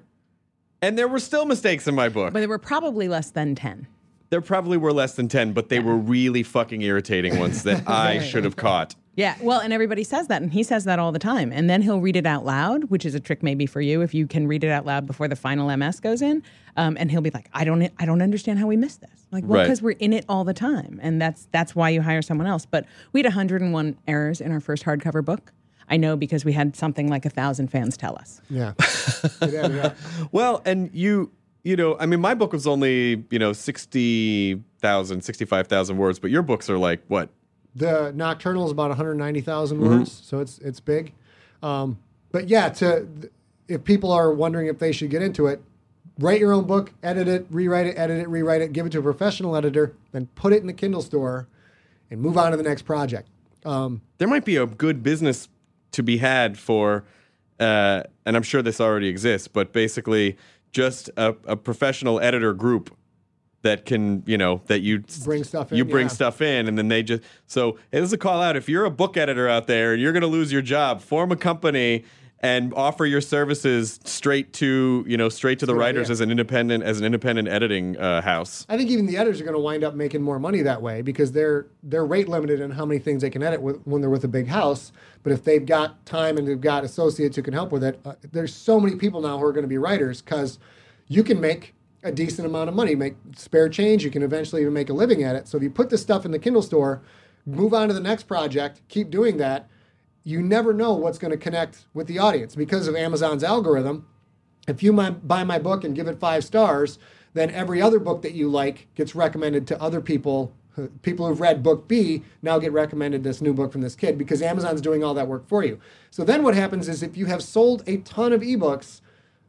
And there were still mistakes in my book. But there were probably less than 10. There probably were less than 10, but they were really fucking irritating ones that I should have caught. Yeah, well, and everybody says that, and he says that all the time. And then he'll read it out loud, which is a trick maybe for you if you can read it out loud before the final MS goes in. And he'll be like, I don't understand how we missed this. Like, well, because we're in it all the time. And that's why you hire someone else. But we had 101 errors in our first hardcover book. I know because we had something like 1,000 fans tell us. Yeah. Well, and you know, I mean, my book was only, 60,000, 65,000 words, but your books are like what? The Nocturnal is about 190,000 words, so it's big. But yeah, if people are wondering if they should get into it, write your own book, edit it, rewrite it, give it to a professional editor, then put it in the Kindle store, and move on to the next project. There might be a good business to be had for, and I'm sure this already exists, but basically just a professional editor group that can, that you bring stuff in, and then they just, so this is a call out. If you're a book editor out there and you're going to lose your job, form a company and offer your services straight to the writers as an independent editing house. I think even the editors are going to wind up making more money that way because they're rate limited in how many things they can edit when they're with a big house. But if they've got time and they've got associates who can help with it, there's so many people now who are going to be writers because you can make a decent amount of money, make spare change. You can eventually even make a living at it. So if you put this stuff in the Kindle store, move on to the next project, keep doing that. You never know what's going to connect with the audience because of Amazon's algorithm. If you buy my book and give it 5 stars, then every other book that you like gets recommended to other people. People who've read book B now get recommended this new book from this kid because Amazon's doing all that work for you. So then what happens is if you have sold a ton of ebooks,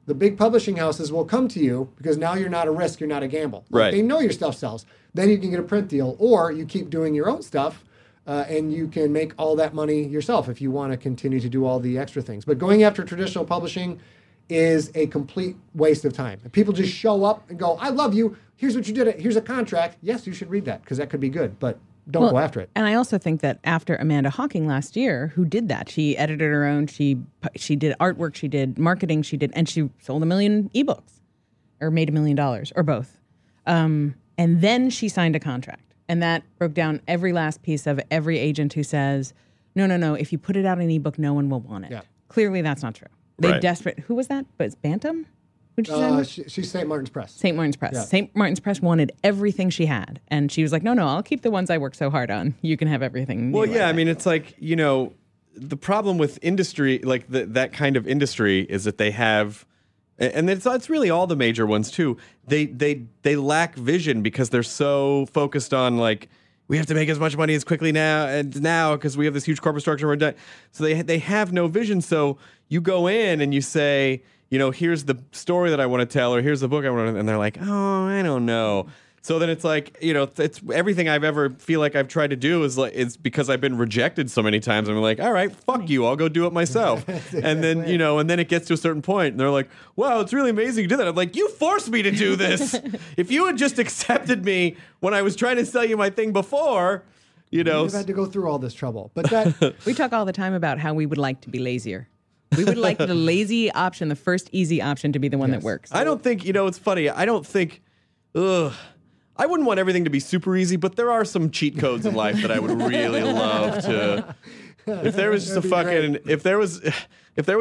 the big publishing houses will come to you because now you're not a risk, you're not a gamble. Right. They know your stuff sells. Then you can get a print deal or you keep doing your own stuff. And you can make all that money yourself if you want to continue to do all the extra things. But going after traditional publishing is a complete waste of time. If people just show up and go, I love you. Here's what you did. Here's a contract. Yes, you should read that because that could be good, but don't go after it. And I also think that after Amanda Hawking last year, who did that, she edited her own, she did artwork, she did marketing, and she sold 1 million ebooks or made $1 million or both. And then she signed a contract. And that broke down every last piece of every agent who says, no, if you put it out in ebook, no one will want it. Yeah. Clearly, that's not true. They desperate. Who was that? But it's Bantam? She's St. Martin's Press. St. Martin's Press. Yeah. St. Martin's Press wanted everything she had. And she was like, no, I'll keep the ones I worked so hard on. You can have everything. Well, yeah, I mean, it's like, the problem with industry, like that kind of industry is that they have... And it's really all the major ones, too. They lack vision because they're so focused on, like, we have to make as much money as quickly now because we have this huge corporate structure. We're done. So they have no vision. So you go in and you say, here's the story that I want to tell or here's the book I want to. And they're like, oh, I don't know. So then it's like, you know, it's everything I've ever feel like I've tried to do is like, it's because I've been rejected so many times. I'm like, all right, fuck you. I'll go do it myself. And then, you know, and then it gets to a certain point and they're like, wow, it's really amazing you did that. I'm like, you forced me to do this. If you had just accepted me when I was trying to sell you my thing before, you know, you've had to go through all this trouble. But that we talk all the time about how we would like to be lazier. We would like the lazy option, the first easy option to be the one that works. I don't think, you know, it's funny. I don't think, I wouldn't want everything to be super easy, but there are some cheat codes in life that I would really love to. If there was just a fucking, if there was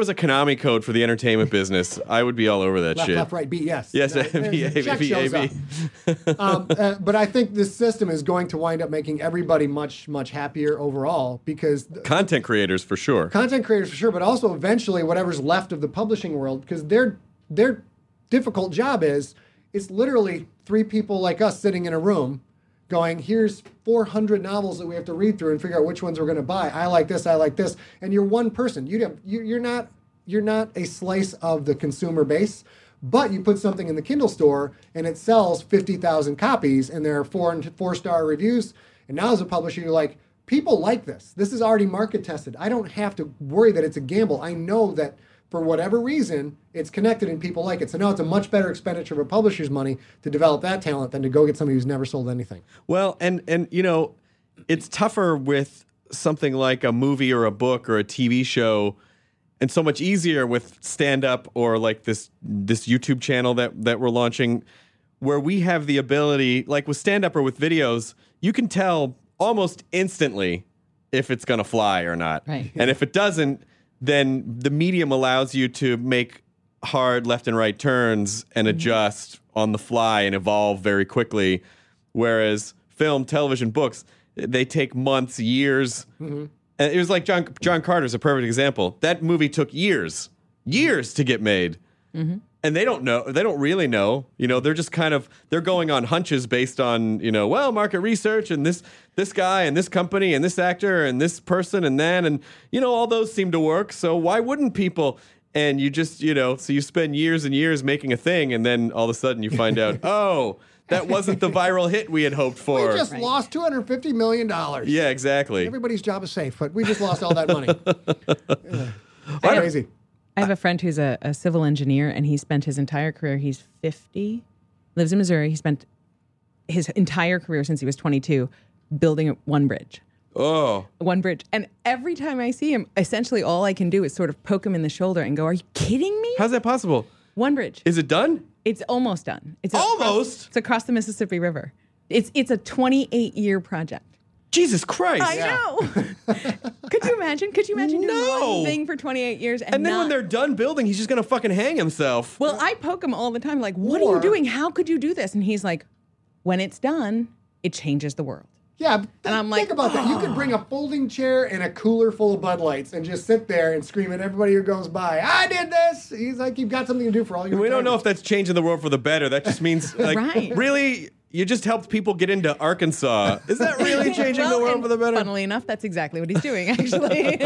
a Konami code for the entertainment business, I would be all over that shit. Left, right, B, yes. Yes, B, A, B. But I think this system is going to wind up making everybody much, much happier overall because... Content creators, for sure. Content creators, for sure, but also eventually whatever's left of the publishing world, because their difficult job is... It's literally three people like us sitting in a room going, here's 400 novels that we have to read through and figure out which ones we're going to buy. I like this. And you're one person. You're not a slice of the consumer base, but you put something in the Kindle store and it sells 50,000 copies and there are four-star reviews. And now as a publisher, you're like, people like this. This is already market tested. I don't have to worry that it's a gamble. I know that for whatever reason, it's connected and people like it. So now it's a much better expenditure of a publisher's money to develop that talent than to go get somebody who's never sold anything. Well, and you know, it's tougher with something like a movie or a book or a TV show, and so much easier with stand-up or like this YouTube channel that we're launching, where we have the ability, like with stand-up or with videos, you can tell almost instantly if it's going to fly or not. Right. And if it doesn't, then the medium allows you to make hard left and right turns and adjust on the fly and evolve very quickly. Whereas film, television, books, they take months, years. Mm-hmm. And it was like John Carter's a perfect example. That movie took years to get made. Mm-hmm. And they don't know. They don't really know. You know, they're just kind of, they're going on hunches based on, you know, well, market research and this guy and this company and this actor and this person and that. And, you know, all those seem to work. So why wouldn't people? And you just, you know, so you spend years and years making a thing. And then all of a sudden you find out, oh, that wasn't the viral hit we had hoped for. We just lost $250 million. Yeah, exactly. Everybody's job is safe, but we just lost all that money. Crazy. I have a friend who's a civil engineer, and he spent his entire career, he's 50, lives in Missouri. He spent his entire career since he was 22 building one bridge. Oh. One bridge. And every time I see him, essentially all I can do is sort of poke him in the shoulder and go, are you kidding me? How's that possible? One bridge. Is it done? It's almost done. It's almost? It's across the Mississippi River. It's a 28-year project. Jesus Christ. I know. Could you imagine doing one thing for 28 years and then when they're done building, he's just going to fucking hang himself. Well, I poke him all the time like, what are you doing? How could you do this? And he's like, when it's done, it changes the world. Yeah, and I'm like, think about that. You could bring a folding chair and a cooler full of Bud Lights and just sit there and scream at everybody who goes by, I did this! He's like, you've got something to do for all your time. We don't know if that's changing the world for the better. That just means, like, really... You just helped people get into Arkansas. Is that really changing the world for the better? Funnily enough, that's exactly what he's doing, actually.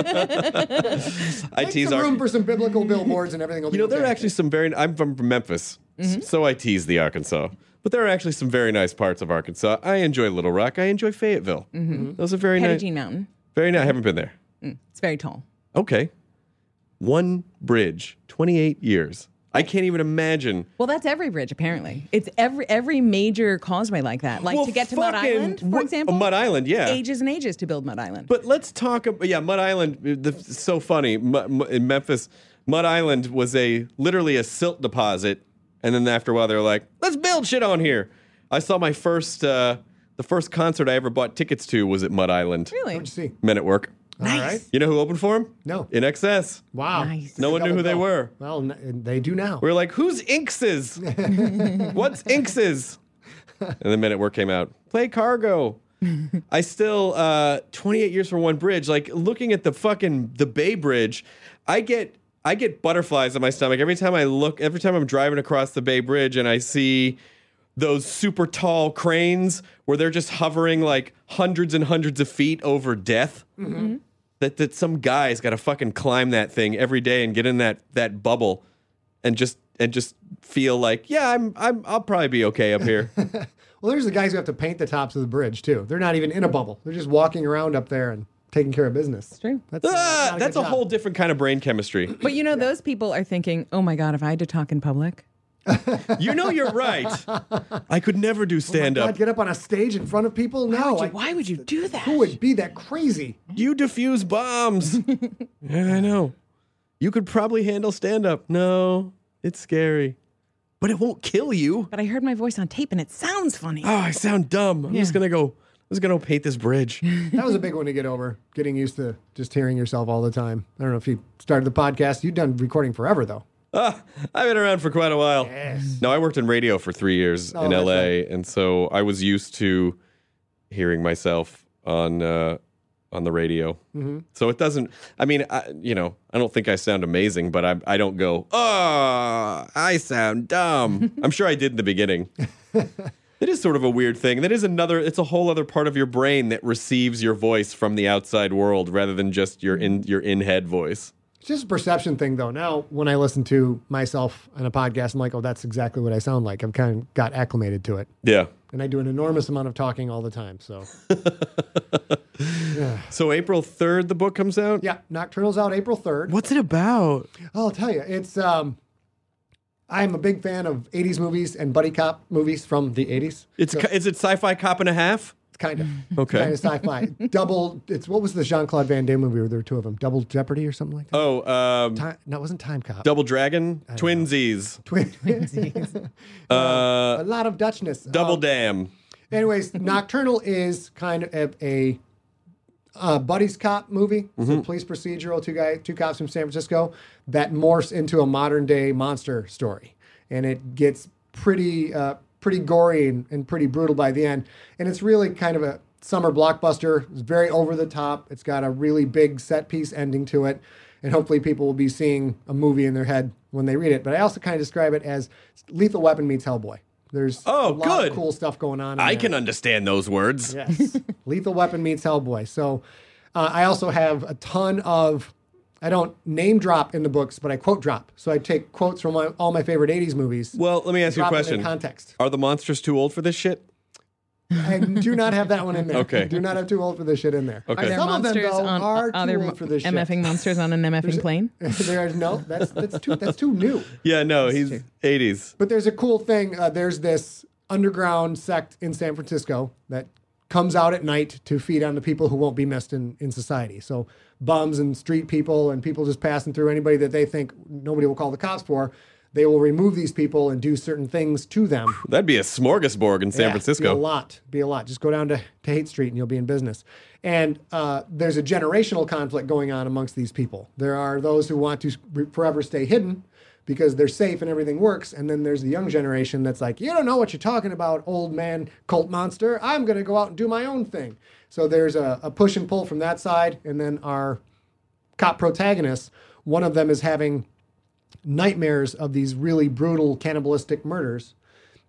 I tease room for some biblical billboards and everything. There are actually some I'm from Memphis, so I tease the Arkansas. But there are actually some very nice parts of Arkansas. I enjoy Little Rock. I enjoy Fayetteville. Mm-hmm. Those are very nice. Pettigene Mountain. Very nice. I haven't been there. It's very tall. Okay. One bridge, 28 years. I can't even imagine. Well, that's every bridge, apparently. It's every major causeway like that. Like to get to Mud Island, for example. Mud Island, yeah. Ages and ages to build Mud Island. But let's talk about, Mud Island, so funny. In Memphis, Mud Island was literally a silt deposit. And then after a while, they were like, let's build shit on here. I saw my the first concert I ever bought tickets to was at Mud Island. Really? What'd you see? Men at Work. Nice. All right. You know who opened for him? No. INXS. Wow. Nice. No one knew who they were. Well, they do now. We're like, who's INXS? What's INXS? And the Men at Work came out. Play Cargo. I still, 28 years from one bridge, like looking at the Bay Bridge, I get butterflies in my stomach every time I'm driving across the Bay Bridge and I see those super tall cranes where they're just hovering like hundreds and hundreds of feet over death. Mm-hmm. That some guy's got to fucking climb that thing every day and get in that bubble and just feel like, yeah, I'll probably be okay up here. Well, there's the guys who have to paint the tops of the bridge, too. They're not even in a bubble. They're just walking around up there and taking care of business. That's true. That's a whole different kind of brain chemistry. But, you know, those people are thinking, oh, my God, if I had to talk in public... You know you're right. I could never do stand-up. Get up on a stage in front of people? No. Why would you do that? Who would be that crazy? You defuse bombs. Yeah, I know. You could probably handle stand-up. No, it's scary. But it won't kill you. But I heard my voice on tape, and it sounds funny. Oh, I sound dumb. I'm just going to go... I was going to paint this bridge. That was a big one to get over, getting used to just hearing yourself all the time. I don't know if you started the podcast. You've done recording forever, though. I've been around for quite a while. Yes. No, I worked in radio for 3 years in LA, right. And so I was used to hearing myself on the radio. Mm-hmm. So it doesn't, I mean, I don't think I sound amazing, but I don't go, oh, I sound dumb. I'm sure I did in the beginning. It is sort of a weird thing. That is it's a whole other part of your brain that receives your voice from the outside world rather than just your in-head voice. It's just a perception thing, though. Now, when I listen to myself on a podcast, I'm like, oh, that's exactly what I sound like. I've kind of got acclimated to it. Yeah. And I do an enormous amount of talking all the time, so. Yeah. So April 3rd, the book comes out? Yeah, Nocturnal's out April 3rd. What's it about? I'll tell you. It's... I'm a big fan of 80s movies and buddy cop movies from the 80s. Is it sci-fi cop and a half? Kind of. Okay. Kind of sci-fi. What was the Jean-Claude Van Damme movie where there were two of them? Double Jeopardy or something like that? Oh. No, it wasn't Time Cop. Double Dragon? Twinsies. Twinsies. A lot of Dutchness. Double Damn. Anyways, Nocturnal is kind of a buddies cop movie. It's a police procedural, two cops from San Francisco that morphs into a modern day monster story, and it gets pretty gory and pretty brutal by the end. And it's really kind of a summer blockbuster. It's very over the top. It's got a really big set piece ending to it, and hopefully people will be seeing a movie in their head when they read it. But I also kind of describe it as Lethal Weapon meets Hellboy. There's a lot of cool stuff going on. I can understand those words. Yes. Lethal Weapon meets Hellboy. So I also have a ton of, I don't name drop in the books, but I quote drop. So I take quotes from all my favorite 80s movies. Well, let me ask you a question. In context. Are the monsters too old for this shit? I do not have that one in there. Okay. I do not have too old for this shit in there. Okay. Some of them, though, are too old for this shit. MFing monsters on an MFing plane? That's too new. Yeah, no, he's 80s. But there's a cool thing. There's this underground sect in San Francisco that comes out at night to feed on the people who won't be missed in society. So bums and street people and people just passing through, anybody that they think nobody will call the cops for, they will remove these people and do certain things to them. That'd be a smorgasbord in San Francisco. Be a lot. Just go down to Haight Street and you'll be in business. And there's a generational conflict going on amongst these people. There are those who want to forever stay hidden because they're safe and everything works. And then there's the young generation that's like, you don't know what you're talking about, old man cult monster. I'm going to go out and do my own thing. So there's a push and pull from that side. And then our cop protagonists, one of them is having nightmares of these really brutal cannibalistic murders,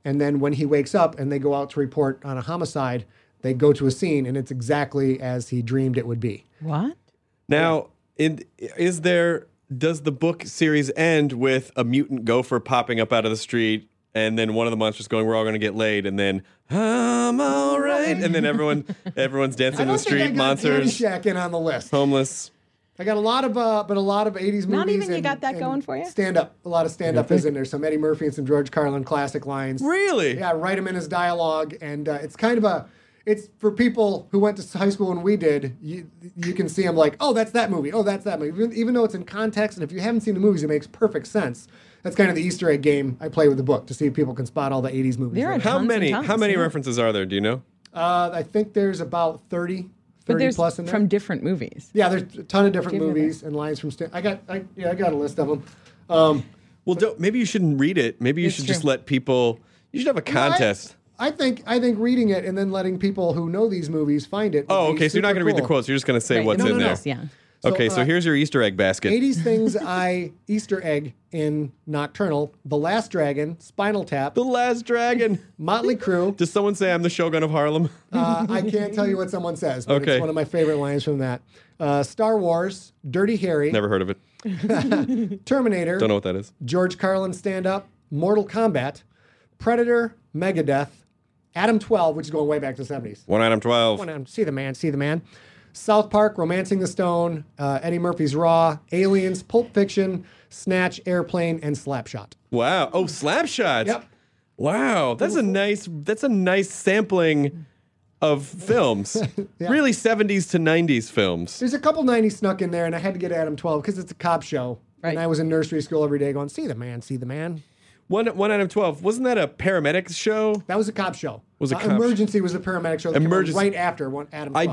and then when he wakes up and they go out to report on a homicide, they go to a scene and it's exactly as he dreamed it would be. What? Now, does the book series end with a mutant gopher popping up out of the street and then one of the monsters going, we're all going to get laid, and then I'm all right, and then everyone's dancing in the street, monsters. I got Caddyshack in on the list. Homeless. I got a lot of 80s movies. Not even you got that going for you? Stand-up. A lot of stand-up is in there. Some Eddie Murphy and some George Carlin classic lines. Really? Yeah, write them in as dialogue. And it's kind of it's for people who went to high school when we did, you can see them like, oh, that's that movie. Oh, that's that movie. Even though it's in context, and if you haven't seen the movies, it makes perfect sense. That's kind of the Easter egg game I play with the book to see if people can spot all the 80s movies. There are how many references are there? Do you know? I think there's about 30. But there's plus in there. From different movies. Yeah, there's a ton of different movies and lines from... I got a list of them. Maybe you shouldn't read it. Maybe you should just let people... You should have a contest. I think reading it and then letting people who know these movies find it. Oh, okay, so you're not going to read the quotes. You're just going to say what's in there. Yeah. So, okay, so here's your Easter egg basket. 80s things I Easter egg in Nocturnal. The Last Dragon, Spinal Tap. The Last Dragon. Motley Crue. Does someone say I'm the Shogun of Harlem? I can't tell you what someone says, but it's one of my favorite lines from that. Star Wars, Dirty Harry. Never heard of it. Terminator. Don't know what that is. George Carlin stand-up. Mortal Kombat. Predator, Megadeth. Adam 12, which is going way back to the 70s. One Adam 12. One Adam. See the man, see the man. South Park, Romancing the Stone, Eddie Murphy's Raw, Aliens, Pulp Fiction, Snatch, Airplane, and Slapshot. Wow. Oh, Slapshot. Yep. Wow. That's a nice sampling of films. Yeah. Really 70s to 90s films. There's a couple 90s snuck in there, and I had to get Adam 12 because it's a cop show. Right. And I was in nursery school every day going, see the man, see the man. One Adam 12. Wasn't that a paramedic show? That was a cop show. Was a cop Emergency was a paramedic show. That Emergency right after one Adam 12.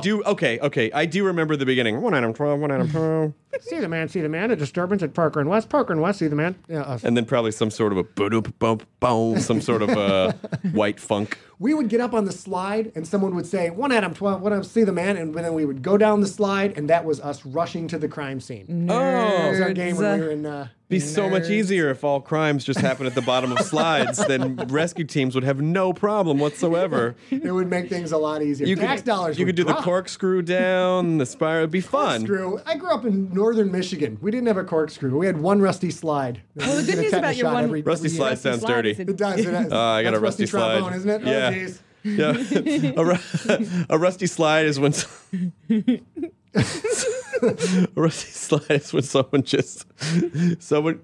I do remember the beginning. One Adam 12. One Adam 12. See the man. See the man. A disturbance at Parker and West. Parker and West. See the man. Yeah, and then probably some sort of a boop bump boom. Some sort of white funk. We would get up on the slide and someone would say one Adam 12. One Adam. See the man. And then we would go down the slide and that was us rushing to the crime scene. Nerds. Oh, it was our game when we were in. Be so much easier if all crimes just happened at the bottom of slides. Then rescue teams would have no problem whatsoever. It would make things a lot easier. You could do the corkscrew down the spiral. It'd be fun. Corkscrew. I grew up in northern Michigan. We didn't have a corkscrew. We had one rusty slide. Well, the good news about your one rusty slide sounds dirty. It does. It has, I got a rusty slide. Trombone, isn't it? Yeah. Oh, geez. Yeah. A rusty slide is when. A rusty slide is when someone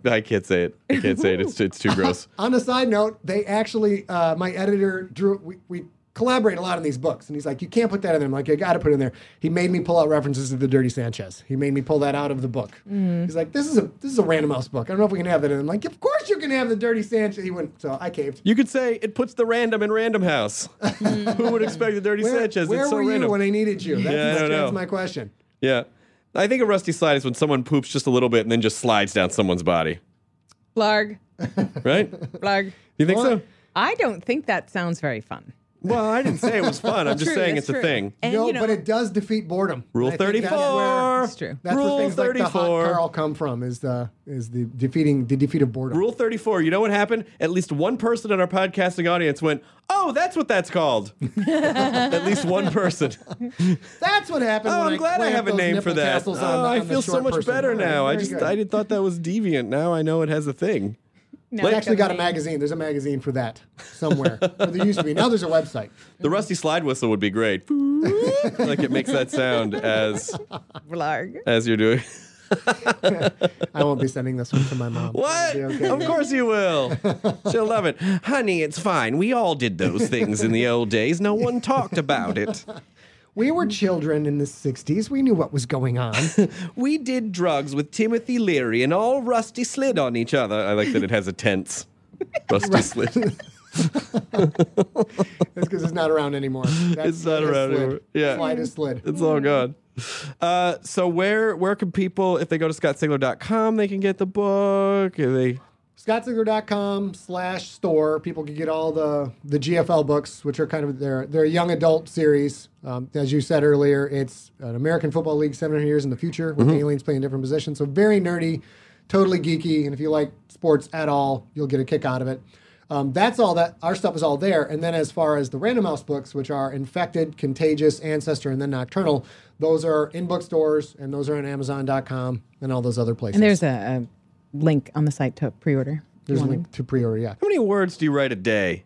I can't say it. It's too gross. On a side note, they actually my editor drew. We collaborate a lot on these books, and he's like, you can't put that in there. I'm like, I got to put it in there. He made me pull out references to the Dirty Sanchez. He made me pull that out of the book. Mm. He's like, this is a Random House book. I don't know if we can have that in. I'm like, of course you can have the Dirty Sanchez. He wouldn't, so I caved. You could say it puts the random in Random House. Who would expect the Dirty Sanchez? Where it's so were you random. When I needed you? That's my question. Yeah. I think a rusty slide is when someone poops just a little bit and then just slides down someone's body. Blarg. Right? Blarg. You think so? I don't think that sounds very fun. Well, I didn't say it was fun. I'm just saying it's a thing. And, no, but it does defeat boredom. Rule 34. That's true. That's where things like the hot Carl come from is the defeat of boredom. Rule 34. You know what happened? At least one person in our podcasting audience went, "Oh, that's what that's called." At least one person. That's what happened. Oh, I'm glad I have a name for that. I feel so much better now. I thought that was deviant. Now I know it has a thing. No, they actually got a magazine. There's a magazine for that somewhere. There used to be. Now there's a website. The rusty slide whistle would be great. Like it makes that sound as you're doing. I won't be sending this one to my mom. What? Okay. Of course you will. She'll love it. Honey, it's fine. We all did those things in the old days. No one talked about it. We were children in the 60s. We knew what was going on. We did drugs with Timothy Leary and all rusty slid on each other. I like that it has a tense. Rusty slid. That's because it's not around anymore. It's not around anymore. Yeah. Slide is slid. It's all gone. So where can people, if they go to scottsigler.com, they can get the book? ScottSigler.com/store. People can get all the GFL books, which are kind of their young adult series. As you said earlier, it's an American Football League 700 years in the future with aliens playing different positions. So very nerdy, totally geeky. And if you like sports at all, you'll get a kick out of it. That's all that. Our stuff is all there. And then as far as the Random House books, which are Infected, Contagious, Ancestor, and then Nocturnal, those are in bookstores and those are on Amazon.com and all those other places. And there's a link on the site to pre-order. There's a link to pre-order, yeah. How many words do you write a day?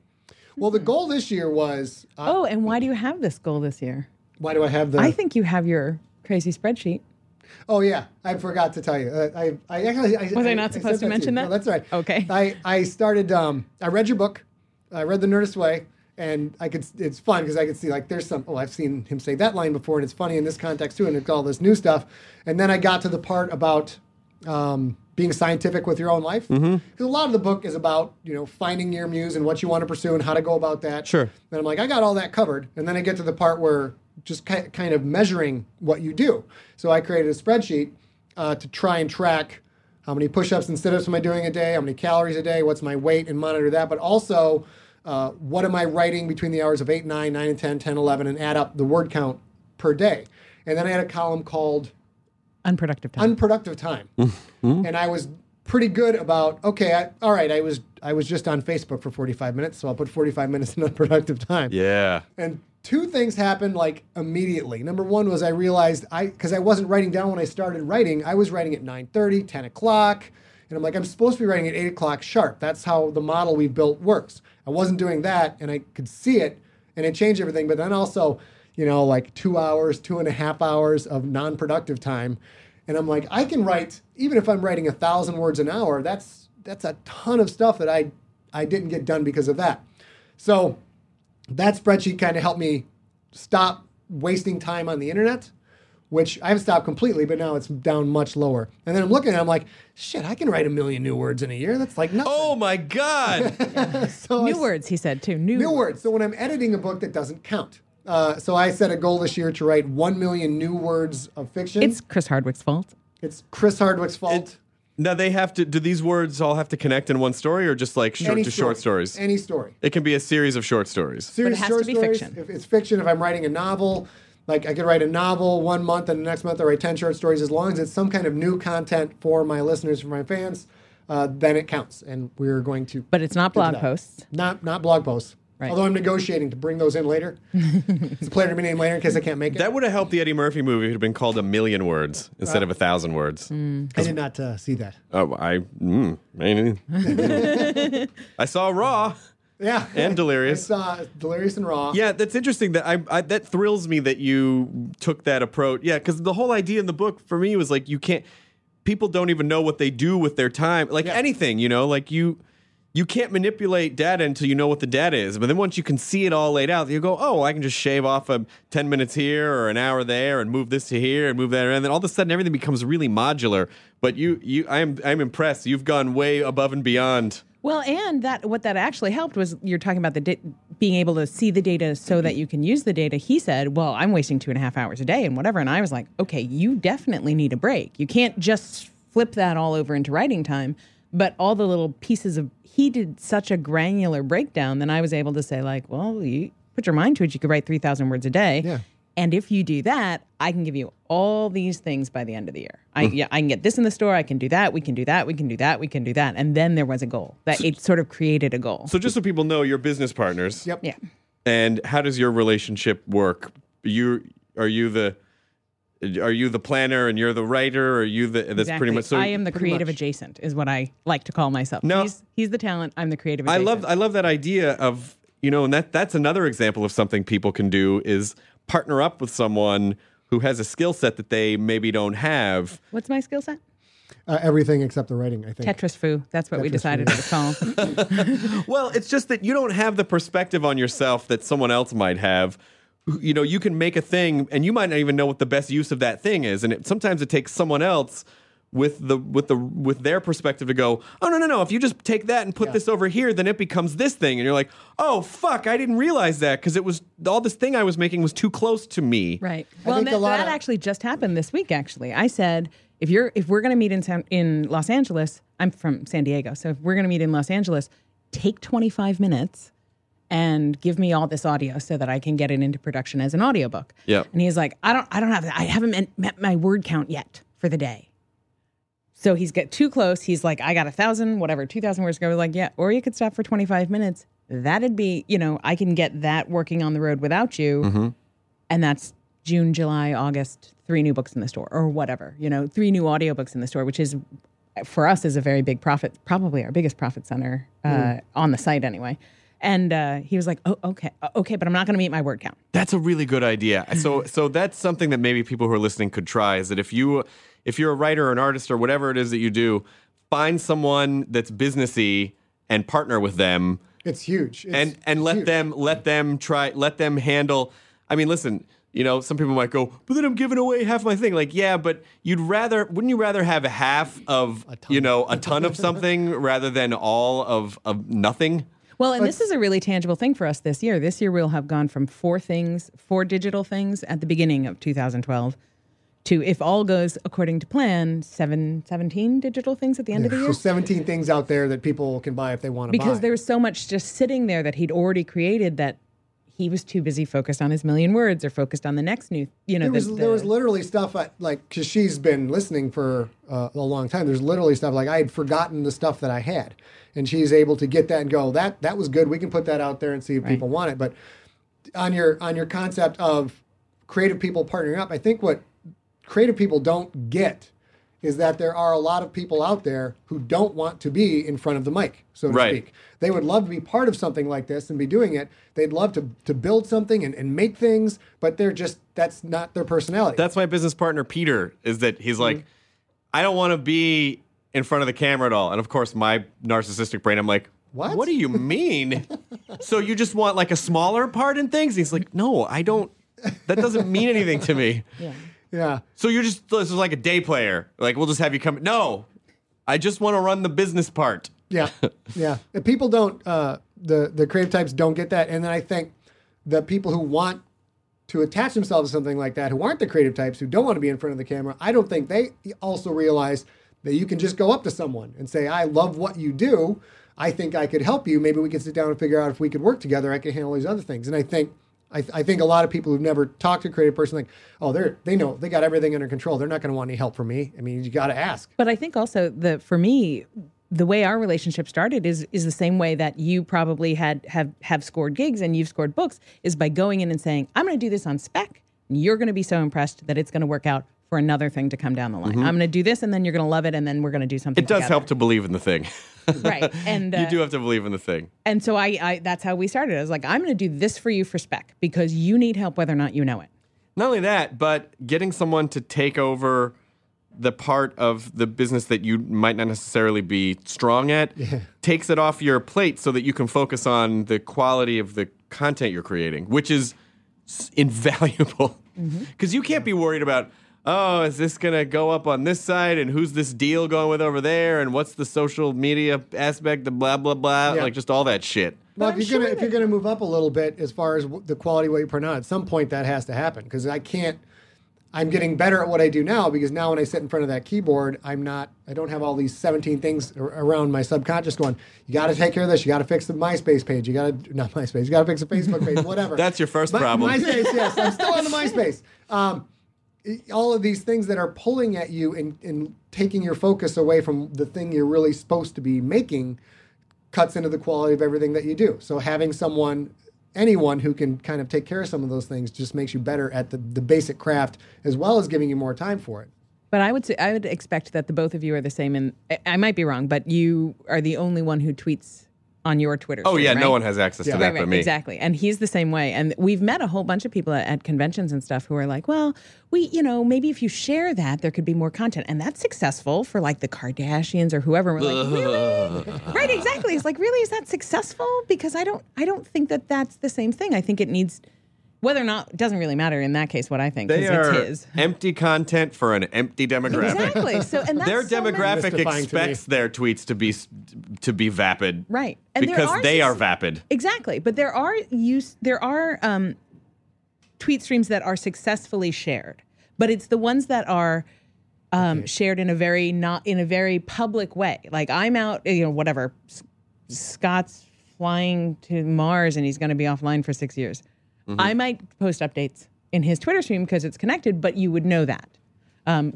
Well, the goal this year was... and why do you have this goal this year? Why do I have the... I think you have your crazy spreadsheet. Oh, yeah. I forgot to tell you. Was I not supposed to mention that? No, that's all right. Okay. I started... I read your book. I read The Nerdist Way. And I could, it's fun because I could see like there's some, I've seen him say that line before and it's funny in this context too and it's all this new stuff. And then I got to the part about... being scientific with your own life. Because a lot of the book is about, finding your muse and what you want to pursue and how to go about that. Sure. And I'm like, I got all that covered. And then I get to the part where just kind of measuring what you do. So I created a spreadsheet to try and track how many push-ups and sit-ups am I doing a day, how many calories a day, what's my weight, and monitor that. But also, what am I writing between the hours of 8, 9, 9, and 10, 10, 11, and add up the word count per day. And then I had a column called... Unproductive time. Mm-hmm. And I was pretty good about, I was just on Facebook for 45 minutes, so I'll put 45 minutes in unproductive time. Yeah. And two things happened like immediately. Number one was I realized, because I wasn't writing down when I started writing, I was writing at 9:30, 10 o'clock, and I'm like, I'm supposed to be writing at 8 o'clock sharp. That's how the model we've built works. I wasn't doing that, and I could see it. and it changed everything. But then also, you know, like 2 hours, 2.5 hours of non-productive time. And I'm like, I can write, even if I'm writing 1,000 words an hour, that's a ton of stuff that I didn't get done because of that. So that spreadsheet kind of helped me stop wasting time on the internet, which I've stopped completely, but now it's down much lower. And then I'm looking and I'm like, shit, I can write 1,000,000 new words in a year. That's like nothing. Oh my God. So new words, he said too. New words. So when I'm editing a book, that doesn't count. So I set a goal this year to write 1,000,000 new words of fiction. It's Chris Hardwick's fault. Now they have to, do these words all have to connect in one story or just like short stories? Any story. It can be a series of short stories. But it has to be fiction. If it's fiction, if I'm writing a novel, like I could write a novel 1 month and the next month I write 10 short stories. As long as it's some kind of new content for my listeners, for my fans, then it counts. And we're going to. But it's not blog posts. Not blog posts. Right. Although I'm negotiating to bring those in later. It's a plan to be named later in case I can't make it. That would have helped the Eddie Murphy movie if it had been called 1,000,000 words instead of 1,000 words. I did not see that. Oh, I saw Raw. Yeah. And Delirious. I saw Delirious and Raw. Yeah, that's interesting. That that thrills me that you took that approach. Yeah, because the whole idea in the book for me was like you can't... People don't even know what they do with their time. Like anything, you know? Like you... You can't manipulate data until you know what the data is. But then once you can see it all laid out, you go, oh, I can just shave off 10 minutes here or an hour there and move this to here and move that around. And then all of a sudden, everything becomes really modular. But I'm impressed. You've gone way above and beyond. Well, and what that actually helped was you're talking about the being able to see the data so that you can use the data. He said, well, I'm wasting 2.5 hours a day and whatever. And I was like, okay, you definitely need a break. You can't just flip that all over into writing time. But all the little pieces of, he did such a granular breakdown that I was able to say like, well, you put your mind to it, you could write 3,000 words a day. Yeah. And if you do that, I can give you all these things by the end of the year. I can get this in the store, I can do that, we can do that, we can do that, we can do that. And then there was a goal. It sort of created a goal. So just so people know, you're business partners. Yep. Yeah. And how does your relationship work? Are you the planner and you're the writer? Or are you the... That's exactly. Pretty much... So I am the creative adjacent is what I like to call myself. No, he's the talent. I'm the creative adjacent. I love that idea of, you know, and that's another example of something people can do is partner up with someone who has a skill set that they maybe don't have. What's my skill set? Everything except the writing, I think. Tetris-foo. That's what we decided it was called. Well, it's just that you don't have the perspective on yourself that someone else might have. You know, you can make a thing and you might not even know what the best use of that thing is. And sometimes it takes someone else with their perspective to go, oh, no. If you just take that and put this over here, then it becomes this thing. And you're like, oh, fuck, I didn't realize that because it was all this thing I was making was too close to me. Right. Well, and that actually just happened this week, actually. I said, if we're going to meet in Los Angeles, I'm from San Diego. So if we're going to meet in Los Angeles, take 25 minutes. And give me all this audio so that I can get it into production as an audiobook. Yeah. And he's like, I don't have that. I haven't met my word count yet for the day. So he's got too close. He's like, I got 2,000 words to go. We're like, yeah, or you could stop for 25 minutes. That'd be, you know, I can get that working on the road without you. Mm-hmm. And that's June, July, August, 3 new books in the store or whatever, you know, 3 new audiobooks in the store, which is for us is a very big profit, probably our biggest profit center on the site anyway. And he was like, oh, okay, but I'm not going to meet my word count. That's a really good idea. So that's something that maybe people who are listening could try is that if you're a writer or an artist or whatever it is that you do, find someone that's businessy and partner with them. It's huge. Let them handle. I mean, listen, you know, some people might go, but then I'm giving away half my thing. Like, yeah, but wouldn't you rather have half of, you know, a ton of something rather than all of nothing? Well, and this is a really tangible thing for us this year. This year we'll have gone from 4 digital things at the beginning of 2012 to, if all goes according to plan, 17 digital things at the end of the year. So 17 things out there that people can buy if they want to buy. Because there was so much just sitting there that he'd already created that he was too busy focused on his 1,000,000 words or focused on the next new, you know. There was literally stuff like, because she's been listening for a long time. There's literally stuff like I had forgotten the stuff that I had. And she's able to get that and go, that was good. We can put that out there and see if people want it. But on your concept of creative people partnering up, I think what creative people don't get is that there are a lot of people out there who don't want to be in front of the mic, so to speak. They would love to be part of something like this and be doing it. They'd love to build something and make things, but they're just, that's not their personality. That's my business partner, Peter, is that he's like, I don't want to be in front of the camera at all. And of course, my narcissistic brain, I'm like, what do you mean? So you just want like a smaller part in things? He's like, no, I don't. That doesn't mean anything to me. Yeah. So you're just, this is like a day player. Like, we'll just have you come. No, I just want to run the business part. Yeah. If people don't, the creative types don't get that. And then I think the people who want to attach themselves to something like that, who aren't the creative types, who don't want to be in front of the camera, I don't think they also realize that you can just go up to someone and say, I love what you do. I think I could help you. Maybe we could sit down and figure out if we could work together. I could handle these other things. And I think a lot of people who've never talked to a creative person think, oh, they know they got everything under control. They're not going to want any help from me. I mean, you got to ask. But I think also the way our relationship started is the same way that you probably have scored gigs and you've scored books, is by going in and saying, I'm going to do this on spec, and you're going to be so impressed that it's going to work out for another thing to come down the line. Mm-hmm. I'm going to do this, and then you're going to love it, and then we're going to do something together. It does help to believe in the thing. Right. And you do have to believe in the thing. And so I that's how we started. I was like, I'm going to do this for you for spec, because you need help whether or not you know it. Not only that, but getting someone to take over the part of the business that you might not necessarily be strong at takes it off your plate so that you can focus on the quality of the content you're creating, which is invaluable. Because you can't be worried about, oh, is this going to go up on this side? And who's this deal going with over there? And what's the social media aspect? The blah, blah, blah. Yeah. Like, just all that shit. Well, if you're going to move up a little bit as far as the quality of what you put on, at some point that has to happen. Because I'm getting better at what I do now, because now when I sit in front of that keyboard, I don't have all these 17 things around my subconscious going, you got to take care of this. You got to fix the MySpace page. You got to fix the Facebook page, whatever. That's your first problem. MySpace, yes. I'm still on the MySpace. All of these things that are pulling at you and taking your focus away from the thing you're really supposed to be making cuts into the quality of everything that you do. So having anyone who can kind of take care of some of those things just makes you better at the basic craft, as well as giving you more time for it. But I would expect that the both of you are the same. And I might be wrong, but you are the only one who tweets on your Twitter. Oh, yeah, right? No one has access to that but me. Exactly. And he's the same way. And we've met a whole bunch of people at conventions and stuff who are like, well, maybe if you share that, there could be more content. And that's successful for like the Kardashians or whoever. We're like, really? Right, exactly. It's like, really, is that successful? Because I don't think that that's the same thing. I think it needs, whether or not, it doesn't really matter in that case what I think. They are empty content for an empty demographic. Exactly. So, and that's their demographic expects their tweets to be vapid. Right. And because they are vapid. Exactly. But there are tweet streams that are successfully shared, but it's the ones that are shared in a very public way. Like, I'm out, whatever. Scott's flying to Mars and he's going to be offline for 6 years. Mm-hmm. I might post updates in his Twitter stream because it's connected, but you would know that.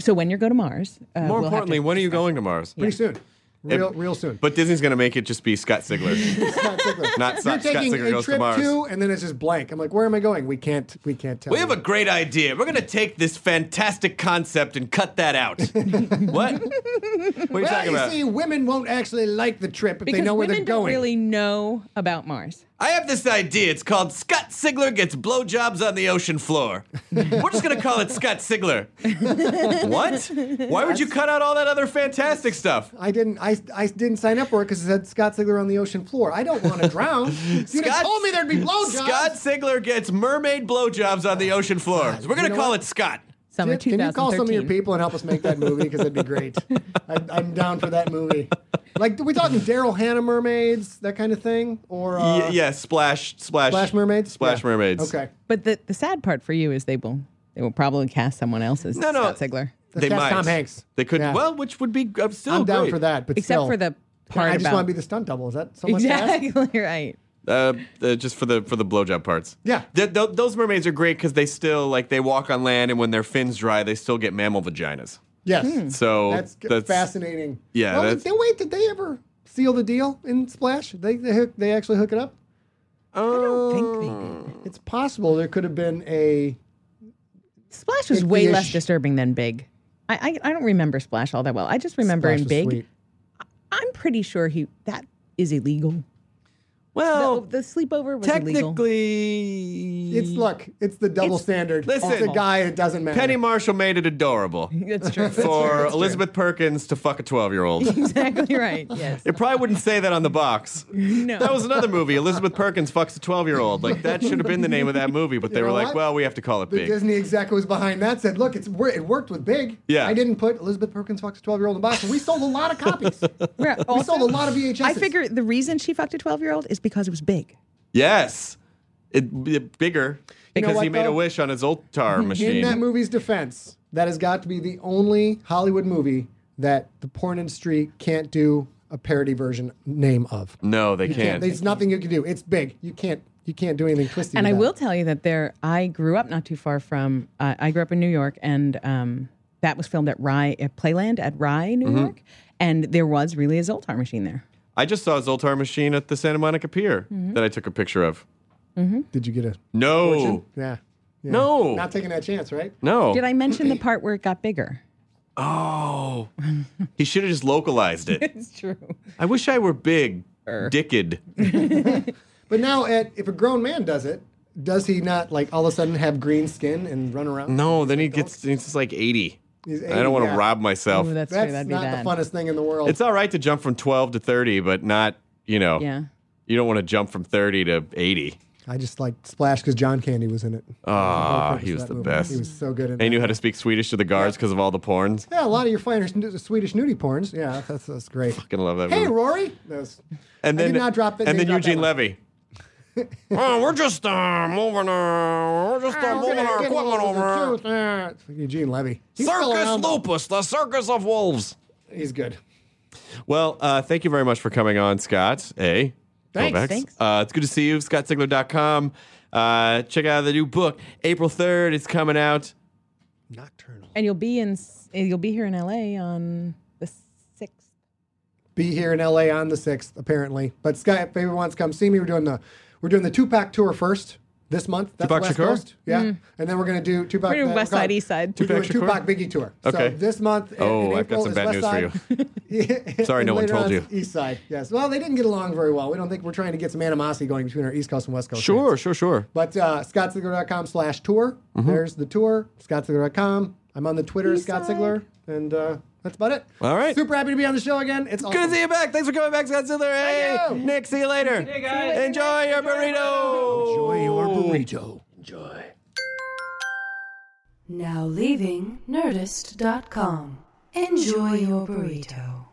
So when you go to Mars... More importantly, when are you going to Mars? Yeah. Pretty soon. Real soon. But Disney's going to make it just be Scott Sigler. Scott Sigler. Not Scott Sigler goes to Mars. You're taking a trip to, and then it's just blank. I'm like, where am I going? We can't tell. We have a great idea. We're going to take this fantastic concept and cut that out. What? What are you talking about? You see, women won't actually like the trip if they know where they're going. Because women don't really know about Mars. I have this idea. It's called Scott Sigler Gets Blowjobs on the Ocean Floor. We're just going to call it Scott Sigler. What? Why would you cut out all that other fantastic stuff? I didn't sign up for it because it said Scott Sigler on the Ocean Floor. I don't want to drown. You told me there'd be blowjobs. Scott Sigler Gets Mermaid Blowjobs on the Ocean Floor. God, we're going to call it Scott. Summer 2013. Can you call some of your people and help us make that movie? Because that'd be great. I'm down for that movie. Like, we talking Daryl Hannah mermaids, that kind of thing? Or Splash mermaids? Splash mermaids. Okay. But the sad part for you is they will probably cast someone else as Scott Sigler. They might. Tom Hanks. They could. Yeah. Well, which would be still I'm down great. For that, but except still. For the part I just want to be the stunt double. Is that so much exactly right. Just for the blowjob parts. Yeah. Those mermaids are great because they still, like, they walk on land, and when their fins dry, they still get mammal vaginas. Yes. So that's fascinating. Yeah. Well, did they ever seal the deal in Splash? They actually hook it up? I don't think they did. It's possible there could have been a... Splash was way less disturbing than Big. I don't remember Splash all that well. I just remember Splash in Big. Sweet. I'm pretty sure that is illegal. Well, the sleepover was technically illegal. It's the double standard. Listen, it's a guy. It doesn't matter. Penny Marshall made it adorable. That's true. For Elizabeth Perkins to fuck a 12-year-old. Exactly right. Yes. It probably wouldn't say that on the box. No. That was another movie. Elizabeth Perkins fucks a 12-year-old. Like that should have been the name of that movie, but they were like, "Well, we have to call it Big." The Disney exec who was behind that said, "Look, it worked with Big. Yeah. I didn't put Elizabeth Perkins fucks a 12-year-old in the box, and we sold a lot of copies. We sold a lot of VHSs. I figure the reason she fucked a 12-year-old is because it was big. Yes. It bigger. Because he made a wish on his Oltar machine. In that movie's defense, that has got to be the only Hollywood movie that the porn industry can't do a parody version name of. No, they can't. There's nothing you can do. It's big. You can't do anything twisty. And I will tell you that I grew up not too far from, I grew up in New York, and that was filmed at Playland at Rye, New York, and there was really a Zoltar machine there. I just saw a Zoltar machine at the Santa Monica Pier that I took a picture of. Mm-hmm. Did you get a fortune? Yeah. No. Not taking that chance, right? No. Did I mention the part where it got bigger? Oh. He should have just localized it. It's true. I wish I were big, dicked. But now, if a grown man does it, does he not like all of a sudden have green skin and run around? No, then he's like 80. I don't want to rob myself. Ooh, that's not the funnest thing in the world. It's all right to jump from 12 to 30, but not, you don't want to jump from 30 to 80. I just like Splash because John Candy was in it. Oh, he was the best. He was so good in it. They knew how to speak Swedish to the guards because of all the porns. Yeah, a lot of your fighters Swedish nudie porns. Yeah, that's great. I fucking love that movie. Hey, Rory. Then Eugene Levy. We're just moving our equipment over. Eugene Levy. Circus Lupus, the Circus of Wolves. He's good. Well, thank you very much for coming on, Scott. Thanks. It's good to see you. ScottSigler.com. Check out the new book. April 3rd, it's coming out. Nocturnal. And you'll be here in L.A. on the 6th. Be here in L.A. on the 6th, apparently. But Scott, if anyone wants to come see me, we're doing the Tupac tour first this month. That's Tupac West Shakur? Coast. Yeah. Mm. And then we're going to do Tupac. We're doing West Side, East Side. Tupac Biggie tour. Okay. So this month in April, I've got some bad news for you. Sorry, no one told you. East Side, yes. Well, they didn't get along very well. We don't think we're trying to get some animosity going between our East Coast and West Coast. Sure. But scottsigler.com/tour. Mm-hmm. There's the tour, scottsigler.com. I'm on the Twitter, East Scott Side. Sigler. And that's about it. All right. Super happy to be on the show again. It's awesome. Good to see you back. Thanks for coming back, Scott Sigler. Hey, Nick, see you later. Hey, guys. Enjoy your burrito. Enjoy. Now leaving Nerdist.com. Enjoy your burrito.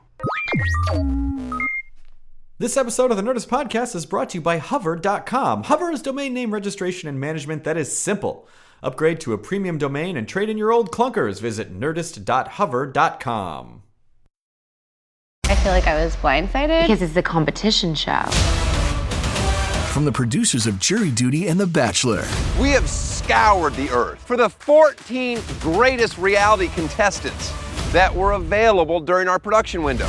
This episode of the Nerdist Podcast is brought to you by Hover.com. Hover is domain name registration and management that is simple. Upgrade to a premium domain and trade in your old clunkers. Visit nerdist.hover.com. I feel like I was blindsided because it's a competition show. From the producers of Jury Duty and The Bachelor. We have scoured the earth for the 14 greatest reality contestants that were available during our production window.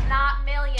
not millions.